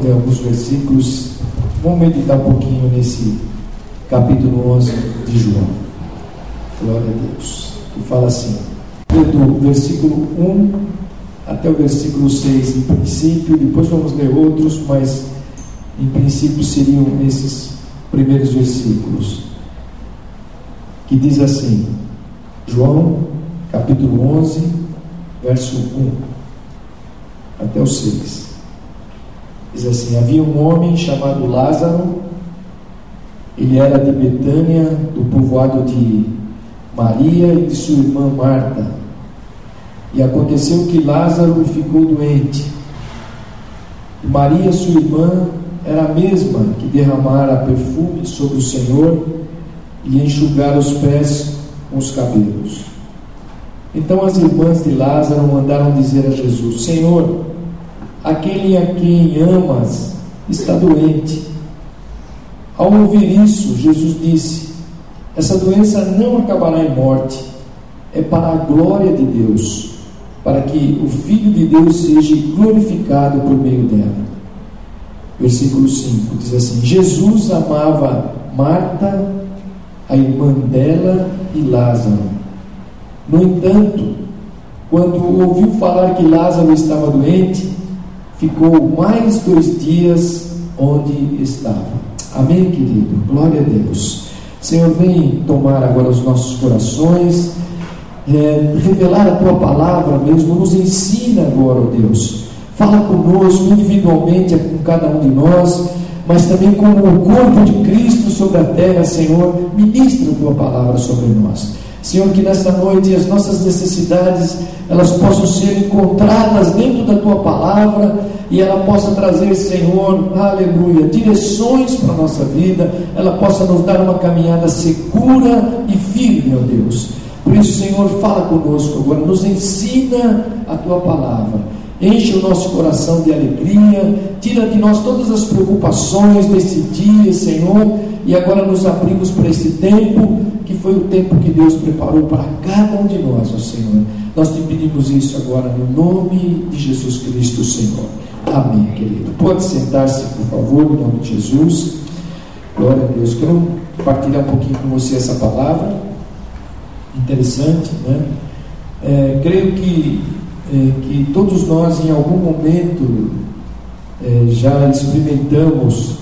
tem alguns versículos. Vamos meditar um pouquinho nesse capítulo 11 de João. Glória a Deus. Que fala assim, do versículo 1 até o versículo 6 em princípio, depois vamos ler outros, mas em princípio seriam esses primeiros versículos, que diz assim, João capítulo 11, verso 1 até o 6. Diz assim, havia um homem chamado Lázaro, ele era de Betânia, do povoado de Maria e de sua irmã Marta. E aconteceu que Lázaro ficou doente. Maria, sua irmã, era a mesma que derramara perfume sobre o Senhor e enxugara os pés com os cabelos. Então as irmãs de Lázaro mandaram dizer a Jesus, Senhor, aquele a quem amas está doente. Ao ouvir isso, Jesus disse, essa doença não acabará em morte, é para a glória de Deus, para que o Filho de Deus seja glorificado por meio dela. Versículo 5 diz assim, Jesus amava Marta, a irmã dela e Lázaro. No entanto, quando ouviu falar que Lázaro estava doente, ficou mais 2 dias onde estava. Amém, querido? Glória a Deus. Senhor, vem tomar agora os nossos corações, revelar a Tua palavra mesmo, nos ensina agora, ó Deus. Fala conosco individualmente, com cada um de nós, mas também como o corpo de Cristo sobre a terra, Senhor, ministra a Tua palavra sobre nós. Senhor, que nesta noite as nossas necessidades, elas possam ser encontradas dentro da Tua palavra e ela possa trazer, Senhor, aleluia, direções para a nossa vida, ela possa nos dar uma caminhada segura e firme, ó Deus. Por isso, Senhor, fala conosco agora, nos ensina a Tua palavra. Enche o nosso coração de alegria, tira de nós todas as preocupações desse dia, Senhor, e agora nos abrimos para esse tempo, que foi o tempo que Deus preparou para cada um de nós, ó Senhor. Nós te pedimos isso agora no nome de Jesus Cristo, Senhor. Amém, querido. Pode sentar-se, por favor, no nome de Jesus. Glória a Deus. Quero compartilhar um pouquinho com você essa palavra. Interessante, né? Creio que todos nós em algum momento já experimentamos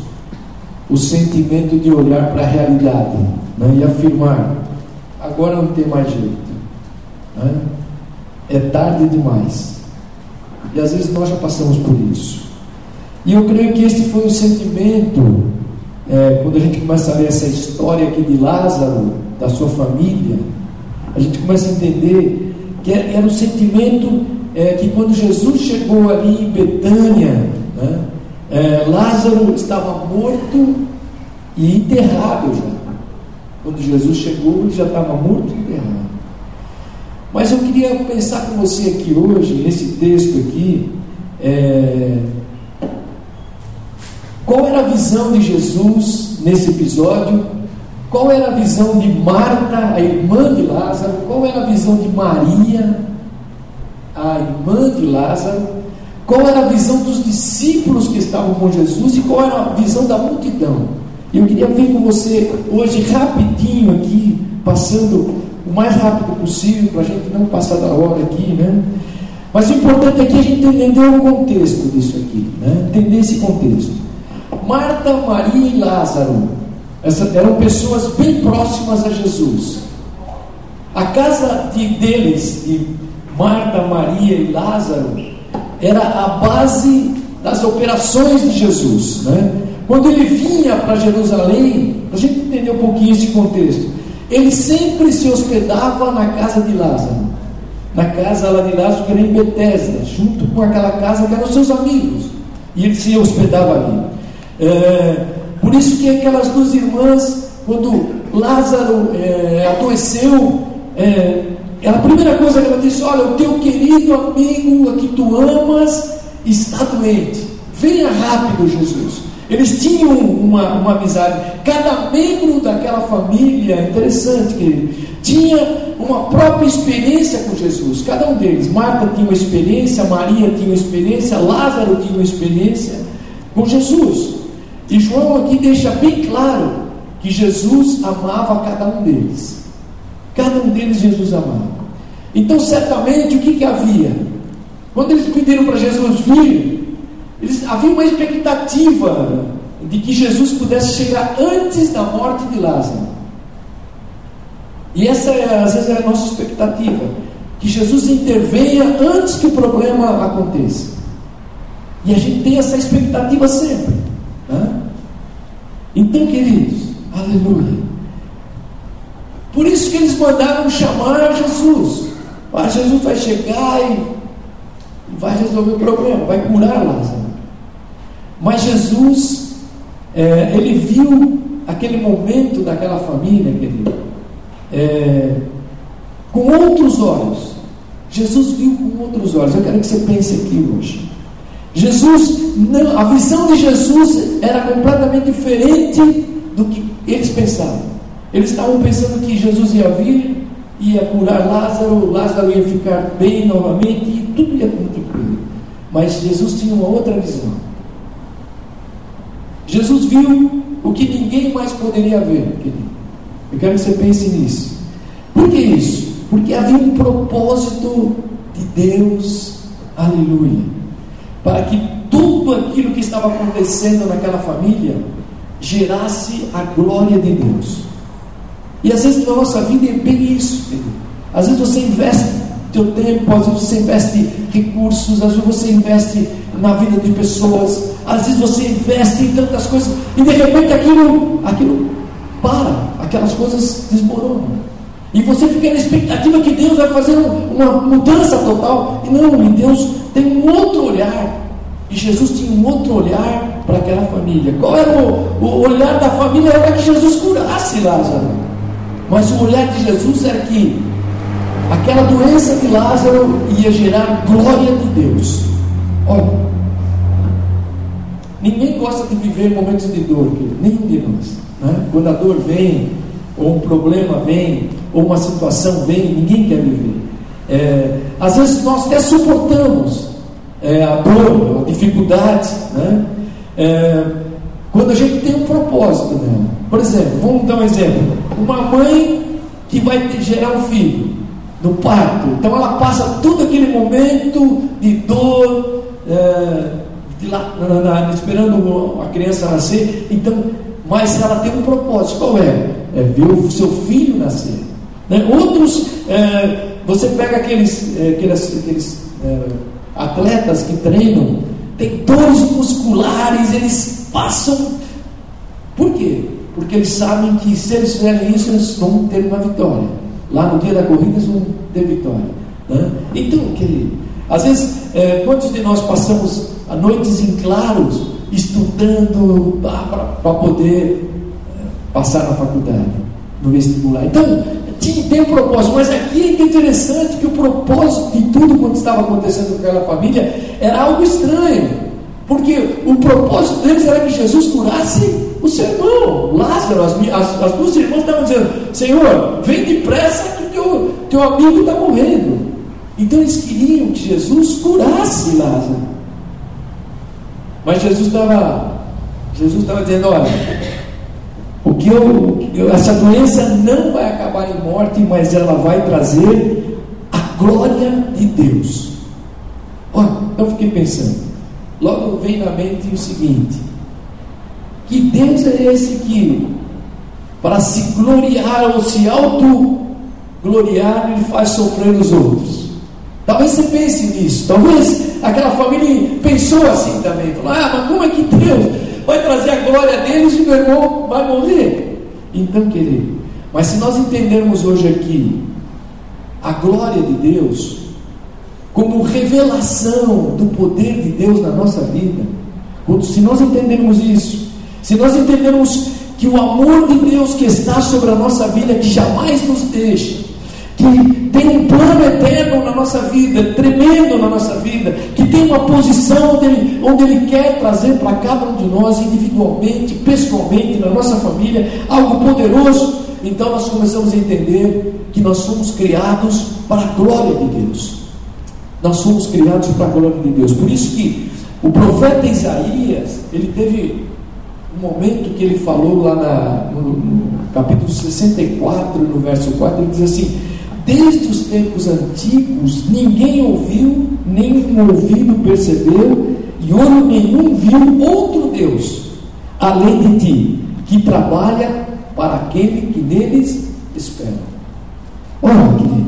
o sentimento de olhar para a realidade, né, e afirmar, agora não tem mais jeito, né, é tarde demais, e às vezes nós já passamos por isso. E eu creio que esse foi o sentimento, quando a gente começa a ler essa história aqui de Lázaro, da sua família, a gente começa a entender que era um sentimento que quando Jesus chegou ali em Betânia, né, Lázaro estava morto e enterrado já. Quando Jesus chegou, ele já estava morto e enterrado. Mas eu queria pensar com você aqui hoje, nesse texto aqui, qual era a visão de Jesus nesse episódio? Qual era a visão de Marta, a irmã de Lázaro? Qual era a visão de Maria, a irmã de Lázaro? Qual era a visão dos discípulos que estavam com Jesus e qual era a visão da multidão? Eu queria ver com você hoje rapidinho aqui, passando o mais rápido possível, para a gente não passar da hora aqui, né? Mas o importante é que a gente entender o contexto disso aqui, né? Entender esse contexto. Marta, Maria e Lázaro eram pessoas bem próximas a Jesus. A casa deles, de Marta, Maria e Lázaro, era a base das operações de Jesus, né? Quando ele vinha para Jerusalém, a gente entender um pouquinho esse contexto, ele sempre se hospedava na casa de Lázaro, na casa lá de Lázaro, que era em Betesda, junto com aquela casa que eram seus amigos, e ele se hospedava ali. Por isso que aquelas duas irmãs, quando Lázaro adoeceu, a primeira coisa que ela disse, olha, o teu querido amigo a que tu amas está doente, venha rápido, Jesus. Eles tinham uma amizade, cada membro daquela família, interessante, querido, tinha uma própria experiência com Jesus, cada um deles. Marta tinha uma experiência, Maria tinha uma experiência, Lázaro tinha uma experiência com Jesus. E João aqui deixa bem claro que Jesus amava cada um deles. Cada um deles Jesus amava. Então, certamente, o que havia? Quando eles pediram para Jesus vir, havia uma expectativa de que Jesus pudesse chegar antes da morte de Lázaro. E essa, às vezes, é a nossa expectativa, que Jesus intervenha antes que o problema aconteça. E a gente tem essa expectativa sempre, né? Então, queridos, aleluia. Por isso que eles mandaram chamar Jesus. Ah, Jesus vai chegar e vai resolver o problema, vai curar Lázaro. Mas Jesus, ele viu aquele momento daquela família, querido, com outros olhos. Jesus viu com outros olhos. Eu quero que você pense aqui hoje. Jesus, não, a visão de Jesus era completamente diferente do que eles pensavam. Eles estavam pensando que Jesus ia vir, ia curar Lázaro, Lázaro ia ficar bem novamente e tudo ia acontecer. Mas Jesus tinha uma outra visão. Jesus viu o que ninguém mais poderia ver, querido. Eu quero que você pense nisso. Por que isso? Porque havia um propósito de Deus, aleluia, para que tudo aquilo que estava acontecendo naquela família gerasse a glória de Deus. E às vezes na nossa vida é bem isso, querido. Às vezes você investe teu tempo, às vezes você investe recursos, às vezes você investe na vida de pessoas, às vezes você investe em tantas coisas e de repente aquilo para, aquelas coisas desmoronam. E você fica na expectativa que Deus vai fazer uma mudança total. E não, e Deus tem um outro olhar. E Jesus tinha um outro olhar para aquela família. Qual era o olhar da família? Era que Jesus curasse Lázaro. Mas o olhar de Jesus era que aquela doença de Lázaro ia gerar glória de Deus. Olha, ninguém gosta de viver momentos de dor, nenhum de nós, né? Quando a dor vem, ou um problema vem, ou uma situação vem, ninguém quer viver. Às vezes nós até suportamos a dor, a dificuldade, né? Quando a gente tem um propósito, né? Por exemplo, vamos dar um exemplo. Uma mãe que vai gerar um filho no parto, então ela passa todo aquele momento de dor, esperando a criança nascer. Então, mas ela tem um propósito. Qual é? É ver o seu filho nascer, né? Outros, você pega aqueles atletas que treinam, tem dores musculares, eles passam. Por quê? Porque eles sabem que se eles fizerem isso, eles vão ter uma vitória. Lá no dia da corrida eles vão ter vitória, né? Então, querido, às vezes, quantos de nós passamos a noites em claros estudando para poder passar na faculdade, no vestibular? Então, tem um propósito. Mas aqui é interessante que o propósito de tudo quanto estava acontecendo com aquela família era algo estranho, porque o propósito deles era que Jesus curasse o seu irmão Lázaro. As duas irmãs estavam dizendo: Senhor, vem depressa que teu amigo está morrendo. Então eles queriam que Jesus curasse Lázaro. Mas Jesus estava dizendo: olha, essa doença não vai acabar em morte, mas ela vai trazer a glória de Deus. Olha, eu fiquei pensando, logo vem na mente o seguinte: que Deus é esse que, para se gloriar ou se autogloriar, ele faz sofrer os outros? Talvez você pense nisso. Talvez aquela família pensou assim também. Falou: ah, mas como é que Deus vai trazer a glória deles e o meu irmão vai morrer? Então, querido, mas se nós entendermos hoje aqui a glória de Deus como revelação do poder de Deus na nossa vida, se nós entendermos isso, se nós entendermos que o amor de Deus que está sobre a nossa vida, que jamais nos deixa, que tem um plano eterno na nossa vida, tremendo na nossa vida, que tem uma posição onde ele quer trazer para cada um de nós, individualmente, pessoalmente, na nossa família, algo poderoso. Então nós começamos a entender que nós somos criados para a glória de Deus. Nós somos criados para a glória de Deus. Por isso que O profeta Isaías, ele teve um momento que ele falou lá no capítulo 64, no verso 4, ele diz assim: desde os tempos antigos, ninguém ouviu, nenhum ouvido percebeu, e olho nenhum viu outro Deus, além de ti, que trabalha para aquele que neles espera. Olha, querido.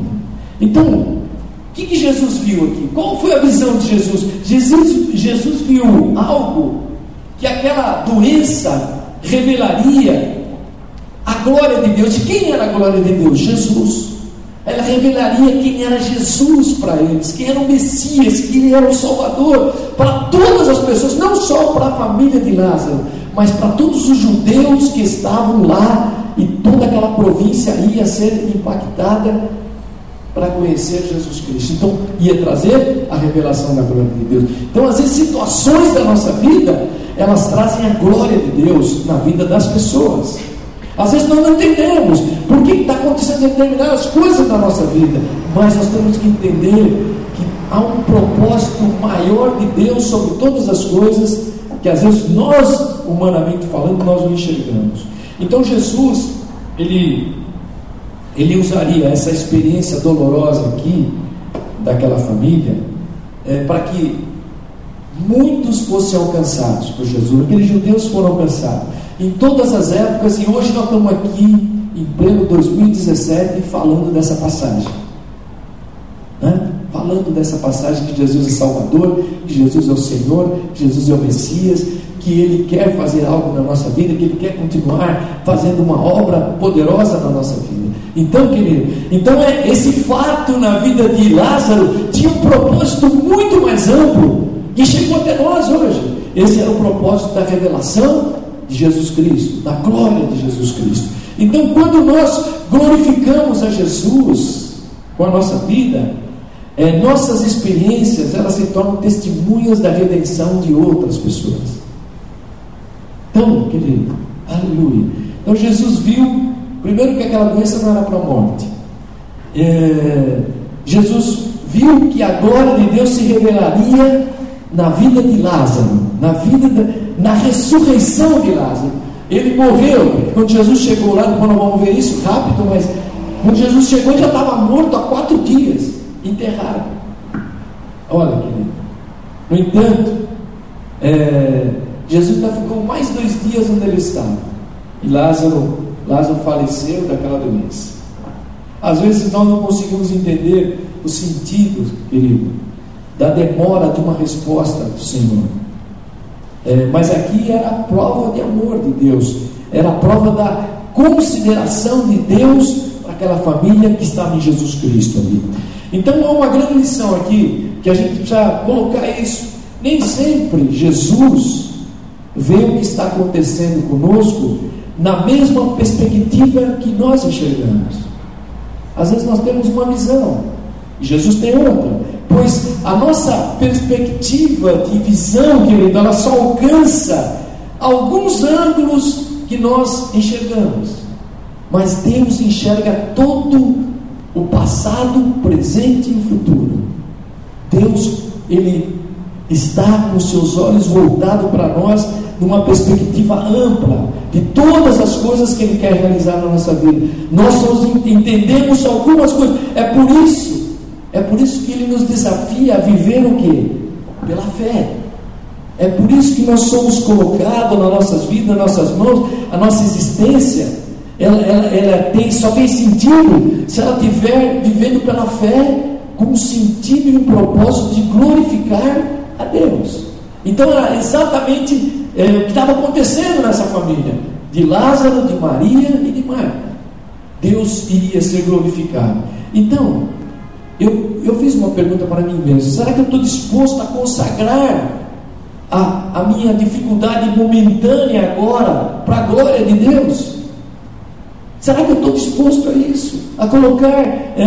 Então, o que Jesus viu aqui? Qual foi a visão de Jesus? Jesus viu algo que aquela doença revelaria a glória de Deus. E quem era a glória de Deus? Jesus. Ela revelaria quem era Jesus para eles, quem era o Messias, quem era o Salvador, para todas as pessoas, não só para a família de Lázaro, mas para todos os judeus que estavam lá, e toda aquela província ia ser impactada para conhecer Jesus Cristo. Então, ia trazer a revelação da glória de Deus. Então, às vezes, situações da nossa vida, elas trazem a glória de Deus na vida das pessoas. Às vezes nós não entendemos por que está acontecendo determinadas coisas na nossa vida, mas nós temos que entender que há um propósito maior de Deus sobre todas as coisas, que às vezes nós, humanamente falando, nós não enxergamos. Então Jesus, ele usaria essa experiência dolorosa aqui, daquela família, para que muitos fossem alcançados por Jesus. Aqueles judeus foram alcançados em todas as épocas, e hoje nós estamos aqui em pleno 2017 falando dessa passagem, né? Falando dessa passagem que Jesus é Salvador, que Jesus é o Senhor, que Jesus é o Messias, que Ele quer fazer algo na nossa vida, que Ele quer continuar fazendo uma obra poderosa na nossa vida. Então, querido, esse fato na vida de Lázaro tinha um propósito muito mais amplo e chegou até nós hoje. Esse era o propósito da revelação de Jesus Cristo, da glória de Jesus Cristo. Então, quando nós glorificamos a Jesus com a nossa vida, nossas experiências, elas se tornam testemunhas da redenção de outras pessoas. Então, querido, aleluia. Então, Jesus viu, primeiro, que aquela doença não era para a morte. Jesus viu que a glória de Deus se revelaria na vida de Lázaro, na ressurreição de Lázaro. Ele morreu. Quando Jesus chegou lá, depois nós vamos ver isso rápido, mas quando Jesus chegou, ele já estava morto há 4 dias, enterrado. Olha, querido. No entanto, Jesus ainda ficou mais 2 dias onde ele estava. E Lázaro faleceu daquela doença. Às vezes nós não conseguimos entender o sentido, querido, da demora de uma resposta do Senhor. Mas aqui era a prova de amor de Deus, era a prova da consideração de Deus para aquela família que estava em Jesus Cristo ali. Então há uma grande lição aqui, que a gente precisa colocar isso. Nem sempre Jesus vê o que está acontecendo conosco na mesma perspectiva que nós enxergamos. Às vezes nós temos uma visão, Jesus tem outra. Pois a nossa perspectiva de visão, querido, ela só alcança alguns ângulos que nós enxergamos. Mas Deus enxerga todo o passado, presente e futuro. Deus, Ele está com seus olhos voltados para nós, numa perspectiva ampla de todas as coisas que Ele quer realizar na nossa vida. Nós só entendemos algumas coisas. É por isso que Ele nos desafia a viver o quê? Pela fé. É por isso que nós somos colocados nas nossas vidas, nas nossas mãos. A nossa existência, só tem sentido se ela estiver vivendo pela fé, com um sentido e um propósito de glorificar a Deus. Então era exatamente o que estava acontecendo nessa família de Lázaro, de Maria e de Marta. Deus iria ser glorificado. Então, eu fiz uma pergunta para mim mesmo: será que eu estou disposto a consagrar a minha dificuldade momentânea agora para a glória de Deus? Será que eu estou disposto a isso? A colocar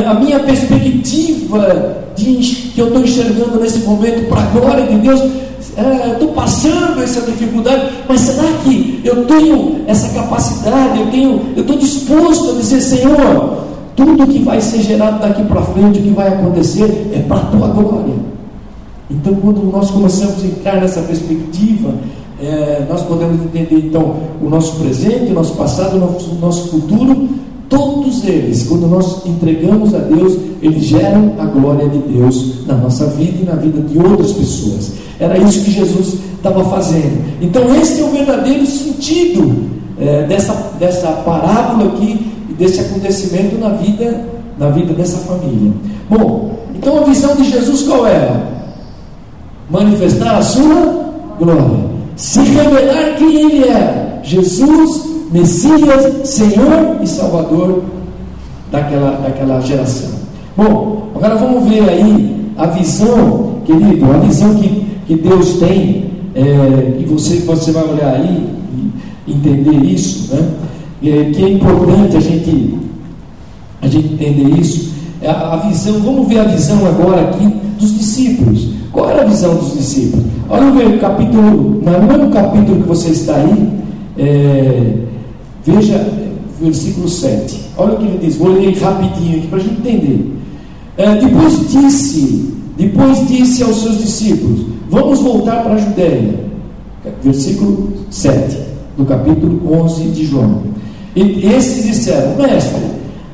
a minha perspectiva que eu estou enxergando nesse momento para a glória de Deus? Eu estou passando essa dificuldade, mas será que eu tenho essa capacidade? Eu estou disposto a dizer: Senhor, tudo que vai ser gerado daqui para frente, o que vai acontecer, é para a tua glória. Então, quando nós começamos a entrar nessa perspectiva, nós podemos entender, então, o nosso presente, o nosso passado, o nosso futuro, todos eles, quando nós entregamos a Deus, eles geram a glória de Deus na nossa vida e na vida de outras pessoas. Era isso que Jesus estava fazendo. Então, esse é o verdadeiro sentido dessa parábola aqui, desse acontecimento na vida dessa família. Bom, então a visão de Jesus qual era? Manifestar a sua glória, se revelar quem ele é, Jesus, Messias, Senhor e Salvador daquela geração. Bom, agora vamos ver aí a visão, querido, a visão que Deus tem, e você vai olhar aí e entender isso, né? Que é importante a gente entender isso. A visão, vamos ver a visão agora aqui dos discípulos. Qual era a visão dos discípulos? Olha o capítulo, no mesmo capítulo que você está aí, veja versículo 7. Olha o que ele diz, vou ler rapidinho aqui para a gente entender. Depois disse aos seus discípulos, vamos voltar para a Judéia. Versículo 7 do capítulo 11 de João. E esses disseram, mestre,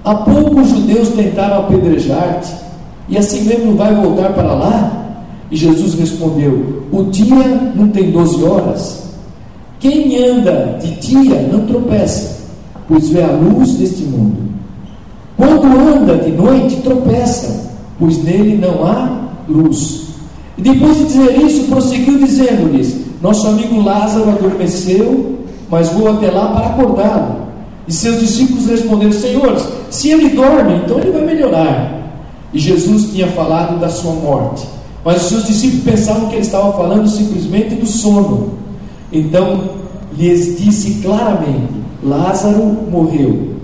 há pouco os judeus tentaram apedrejar-te, e assim mesmo vai voltar para lá? E Jesus respondeu, o dia não tem 12 horas? Quem anda de dia não tropeça, pois vê a luz deste mundo. Quando anda de noite, tropeça, pois nele não há luz. E depois de dizer isso, prosseguiu dizendo-lhes, nosso amigo Lázaro adormeceu, mas vou até lá para acordá-lo. E seus discípulos responderam, Senhor, se ele dorme, então ele vai melhorar. E Jesus tinha falado da sua morte, mas os seus discípulos pensavam que ele estava falando simplesmente do sono. Então lhes disse claramente, Lázaro morreu,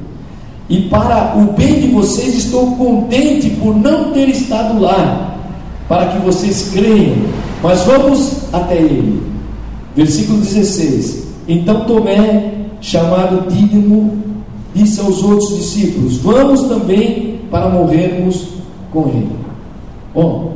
e para o bem de vocês estou contente por não ter estado lá, para que vocês creiam, mas vamos até ele. Versículo 16, então Tomé, chamado Dídimo, disse aos outros discípulos, vamos também para morrermos com ele. Bom,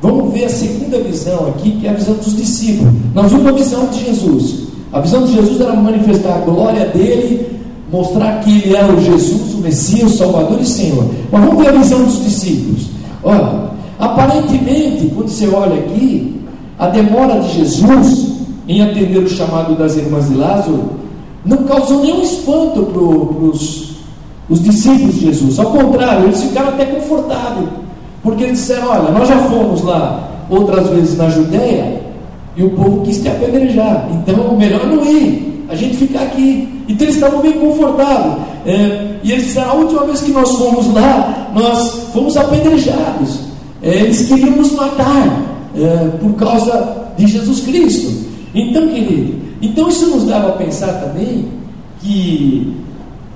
vamos ver a segunda visão aqui, que é a visão dos discípulos. Nós vimos a visão de Jesus. A visão de Jesus era manifestar a glória dele, mostrar que ele era o Jesus, o Messias, o Salvador e Senhor. Mas vamos ver a visão dos discípulos. Olha, aparentemente, quando você olha aqui, a demora de Jesus em atender o chamado das irmãs de Lázaro não causou nenhum espanto para os discípulos de Jesus. Ao contrário, eles ficaram até confortáveis, porque eles disseram, olha, nós já fomos lá outras vezes na Judéia e o povo quis te apedrejar, então melhor não ir, a gente ficar aqui. Então eles estavam bem confortáveis, e eles disseram, a última vez que nós fomos lá, nós fomos apedrejados, eles queriam nos matar por causa de Jesus Cristo. Então, querido, isso nos dava a pensar também que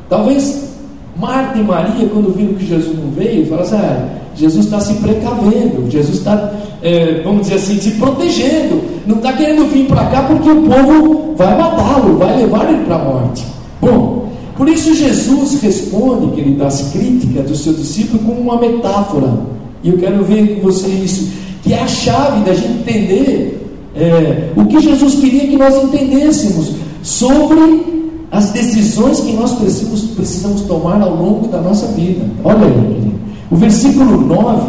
talvez Marta e Maria, quando viram que Jesus não veio, falaram assim, Jesus está se precavendo, Jesus está, vamos dizer assim, se protegendo, não está querendo vir para cá porque o povo vai matá-lo, vai levar ele para a morte. Bom, por isso Jesus responde, que ele dá as críticas dos seus discípulos com uma metáfora, e eu quero ver com você isso, que é a chave da gente entender o que Jesus queria que nós entendêssemos sobre as decisões que nós precisamos tomar ao longo da nossa vida. Olha aí, o versículo 9,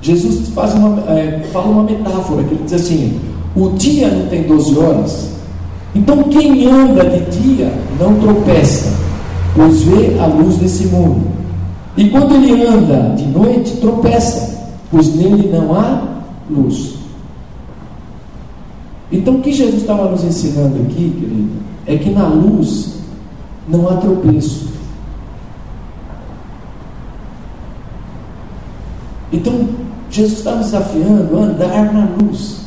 Jesus fala uma metáfora, que ele diz assim, o dia não tem 12 horas, então quem anda de dia não tropeça, pois vê a luz desse mundo. E quando ele anda de noite, tropeça, pois nele não há luz. Então, o que Jesus estava nos ensinando aqui, querido, é que na luz não há tropeço. Então, Jesus está nos desafiando a andar na luz.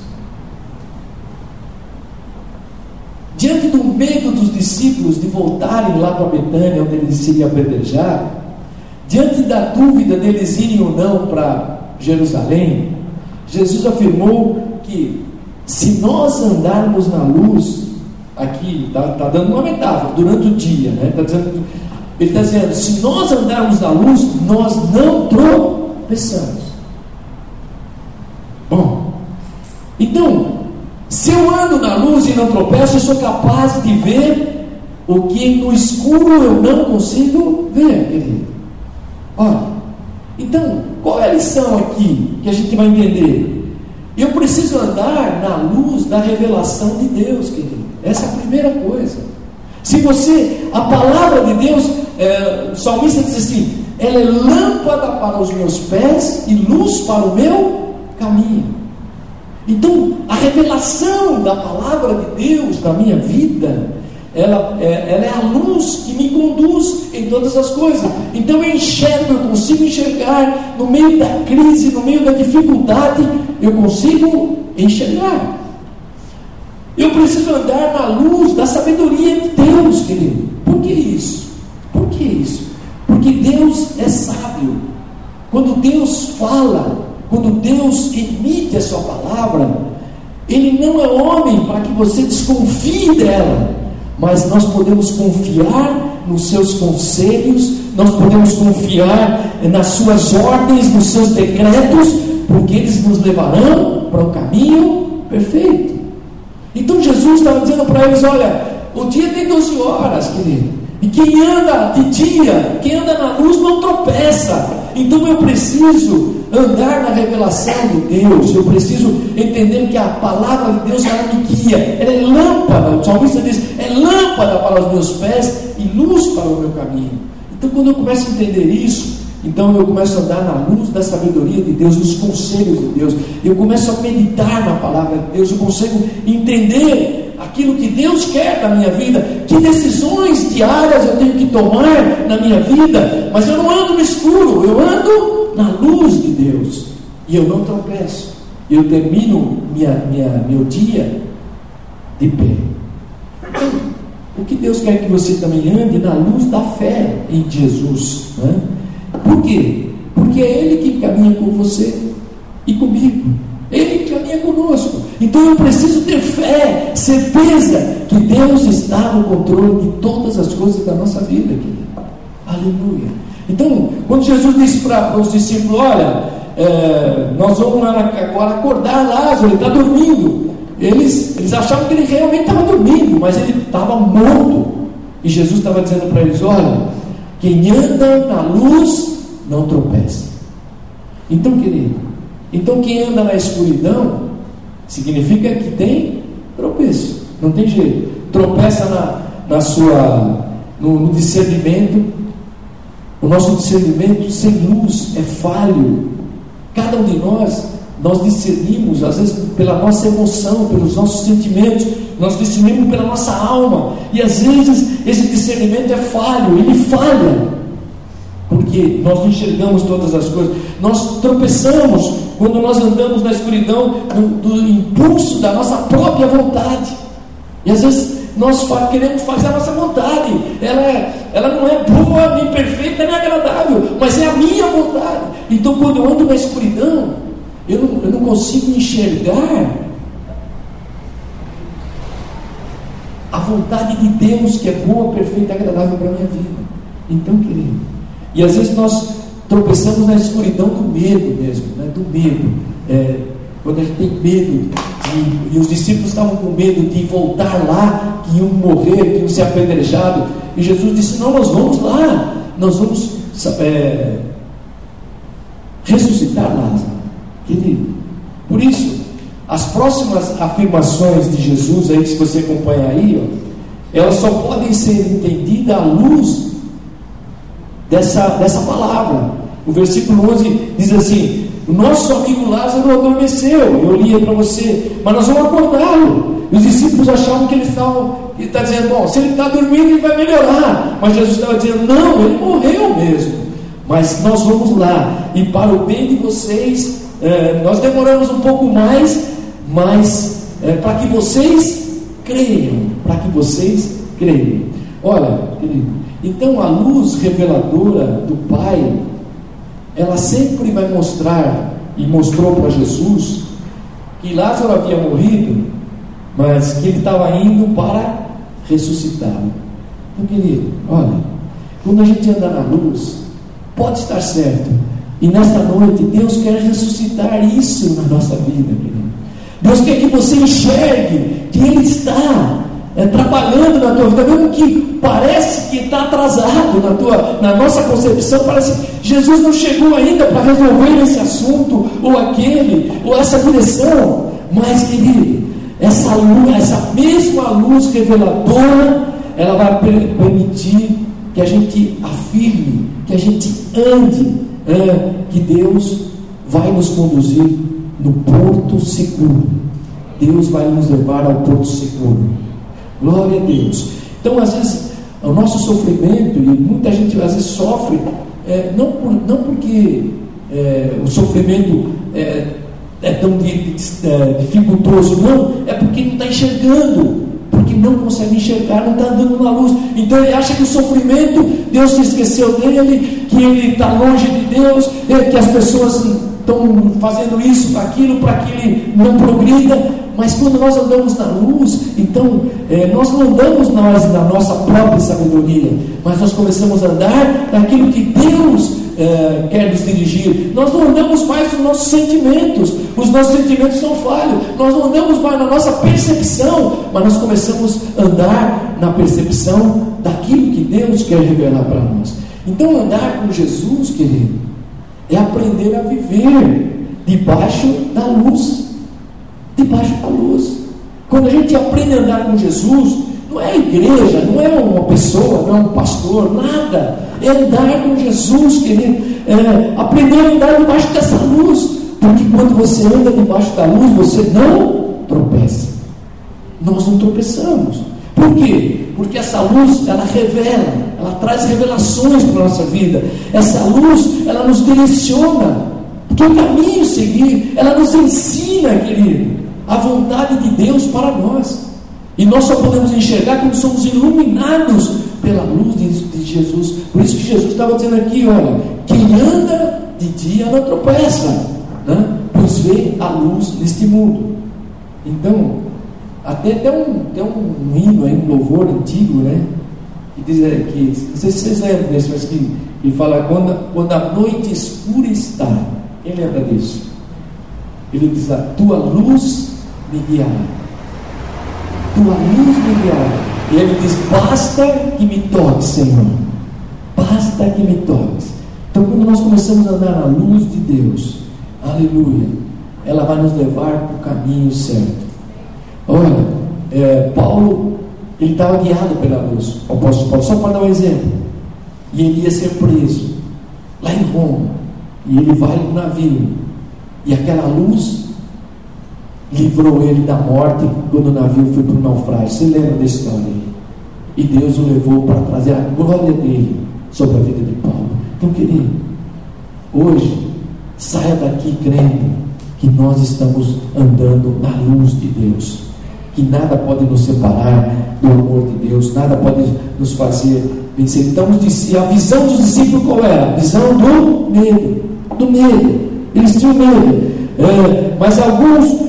Diante do medo dos discípulos de voltarem lá para Betânia, onde eles iriam apedrejar, diante da dúvida deles irem ou não para Jerusalém, Jesus afirmou que se nós andarmos na luz, aqui está dando uma metáfora, durante o dia, né? Ele está dizendo, se nós andarmos na luz, nós não tropeçamos. Bom, Então, se eu ando na luz e não tropeço, eu sou capaz de ver o que no escuro eu não consigo ver, querido. Olha, então, qual é a lição aqui que a gente vai entender? Eu preciso andar na luz da revelação de Deus, querido. Essa é a primeira coisa. Se você, a palavra de Deus, o salmista diz assim, ela é lâmpada para os meus pés e luz para o meu caminho. Então, a revelação da palavra de Deus na minha vida, ela é a luz que me conduz em todas as coisas. Então eu consigo enxergar no meio da crise, no meio da dificuldade, eu consigo enxergar. Eu preciso andar na luz da sabedoria de Deus, querido. Por que isso? Por que isso? Porque Deus é sábio. Quando Deus fala, quando Deus emite a sua palavra, Ele não é homem para que você desconfie dela. Mas nós podemos confiar nos seus conselhos, nós podemos confiar nas suas ordens, nos seus decretos, porque eles nos levarão para o caminho perfeito. Então Jesus estava dizendo para eles, olha, o dia tem 12 horas, querido, e quem anda de dia, quem anda na luz não tropeça. Então eu preciso andar na revelação de Deus, eu preciso entender que a palavra de Deus ela me guia, ela é lâmpada, o salmista diz, é lâmpada para os meus pés e luz para o meu caminho. Então quando eu começo a entender isso, então eu começo a andar na luz da sabedoria de Deus, dos conselhos de Deus, eu começo a meditar na palavra de Deus, eu consigo entender aquilo que Deus quer da minha vida, que decisões diárias eu tenho que tomar na minha vida, mas eu não ando no escuro, eu ando na luz de Deus, e eu não tropeço, eu termino meu dia de pé. Então, o que Deus quer que você também ande na luz da fé em Jesus, né? Por quê? Porque é Ele que caminha com você e comigo, Ele que caminha conosco. Então eu preciso ter fé, certeza que Deus está no controle de todas as coisas da nossa vida, querido. Aleluia. Então, quando Jesus disse para os discípulos, olha, nós vamos agora acordar Lázaro, ele está dormindo. Eles achavam que ele realmente estava dormindo, mas ele estava morto. E Jesus estava dizendo para eles, olha, quem anda na luz não tropeça. Então, querido, quem anda na escuridão significa que tem tropeço, não tem jeito, tropeça no discernimento. O nosso discernimento sem luz é falho. Cada um de nós discernimos, às vezes pela nossa emoção, pelos nossos sentimentos, nós discernimos pela nossa alma, e às vezes esse discernimento é falho, ele falha, porque nós não enxergamos todas as coisas, nós tropeçamos quando nós andamos na escuridão do impulso da nossa própria vontade. E às vezes nós queremos fazer a nossa vontade, ela não é boa, nem perfeita, nem agradável, mas é a minha vontade. Então quando eu ando na escuridão, eu não consigo enxergar a vontade de Deus, que é boa, perfeita e agradável para a minha vida. Então, querido, e às vezes nós tropeçamos na escuridão do medo mesmo, né? Do medo. Quando a gente tem medo, e os discípulos estavam com medo de voltar lá, que iam morrer, que iam ser apedrejados. E Jesus disse, não, nós vamos lá, nós vamos ressuscitar Lázaro. Querido, por isso, as próximas afirmações de Jesus, aí, se você acompanha aí, ó, elas só podem ser entendidas à luz dessa palavra. O versículo 11 diz assim, o nosso amigo Lázaro adormeceu, eu li para você, mas nós vamos acordá-lo. E os discípulos achavam que ele está dizendo, bom, se ele está dormindo ele vai melhorar, mas Jesus estava dizendo, não, ele morreu mesmo, mas nós vamos lá, e para o bem de vocês, nós demoramos um pouco mais, mas para que vocês creiam, Olha, querido, então a luz reveladora do Pai, ela sempre vai mostrar, e mostrou para Jesus, que Lázaro havia morrido, mas que ele estava indo para ressuscitá-lo. Então, querido, olha, quando a gente anda na luz, pode estar certo, e nesta noite Deus quer ressuscitar isso na nossa vida, querido. Deus quer que você enxergue que Ele está trabalhando na tua vida, mesmo que parece que está atrasado na nossa concepção, parece que Jesus não chegou ainda para resolver esse assunto, ou aquele, ou essa direção. Mas, querido, essa luz, essa mesma luz reveladora, ela vai permitir que a gente afirme, que a gente ande, que Deus vai nos conduzir no porto seguro. Deus vai nos levar ao porto seguro. Glória a Deus. Então, às vezes, o nosso sofrimento, e muita gente às vezes sofre, não porque o sofrimento é tão dificultoso, não, é porque não está enxergando, porque não consegue enxergar, não está andando na luz. Então ele acha que o sofrimento, Deus se esqueceu dele, que ele está longe de Deus, que as pessoas estão fazendo isso, aquilo, para que ele não progrida. Mas quando nós andamos na luz, então nós não andamos na nossa própria sabedoria, mas nós começamos a andar naquilo que Deus quer nos dirigir. Nós não andamos mais nos nossos sentimentos, os nossos sentimentos são falhos, nós não andamos mais na nossa percepção, mas nós começamos a andar na percepção daquilo que Deus quer revelar para nós. Então andar com Jesus, querido, é aprender a viver debaixo da luz. Debaixo da luz. Quando a gente aprende a andar com Jesus, não é a igreja, não é uma pessoa, não é um pastor, nada. É andar com Jesus, querido. Aprender a andar debaixo dessa luz. Porque quando você anda debaixo da luz, você não tropeça. Nós não tropeçamos. Por quê? Porque essa luz, ela revela, ela traz revelações para a nossa vida. Essa luz, ela nos direciona. Que caminho seguir? Ela nos ensina, querido, a vontade de Deus para nós. E nós só podemos enxergar quando somos iluminados pela luz de Jesus. Por isso que Jesus estava dizendo aqui, olha, quem anda de dia não tropeça, né? Pois vê a luz neste mundo. Então, até tem um hino aí, um louvor antigo, né? Que diz aqui, não sei se vocês lembram desse, mas que fala, quando a noite escura está. Quem lembra disso? Ele diz: a tua luz me guiará. Tua luz me guiará. E ele diz: basta que me toques, Senhor. Basta que me toques. Então, quando nós começamos a andar na luz de Deus, aleluia, ela vai nos levar para o caminho certo. Olha, Paulo, ele estava guiado pela luz. O apóstolo Paulo, só para dar um exemplo. E ele ia ser preso lá em Roma. E ele vai no navio, e aquela luz livrou ele da morte quando o navio foi para o naufrágio. Você lembra dessa história aí? E Deus o levou para trazer a glória dele sobre a vida de Paulo. Então, querido, hoje saia daqui crendo que nós estamos andando na luz de Deus, que nada pode nos separar do amor de Deus, nada pode nos fazer vencer. Então, a visão dos discípulos qual era? A visão do medo. Do medo. Eles tinham medo. Mas alguns,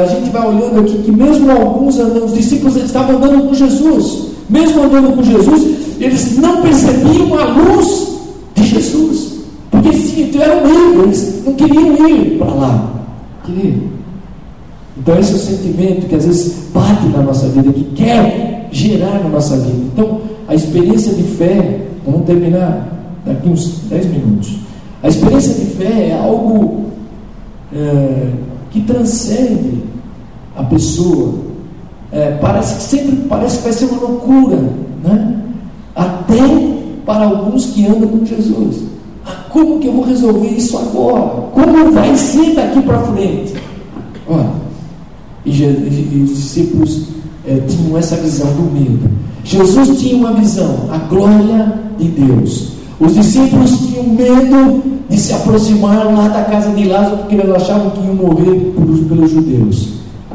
a gente vai olhando aqui, que mesmo alguns, os discípulos, eles estavam andando com Jesus. Mesmo andando com Jesus, eles não percebiam a luz de Jesus. Porque eles tiveram medo, eles não queriam ir para lá. Querido. Então, esse é o sentimento que às vezes bate na nossa vida, que quer gerar na nossa vida. Então, a experiência de fé, vamos terminar daqui uns 10 minutos. A experiência de fé é algo que transcende a pessoa. Parece que vai ser uma loucura, né? Até para alguns que andam com Jesus. Como que eu vou resolver isso agora? Como vai ser daqui para frente? Olha, e os discípulos tinham essa visão do medo. Jesus tinha uma visão, a glória de Deus. Os discípulos tinham medo de se aproximar lá da casa de Lázaro, porque eles achavam que iam morrer pelos judeus.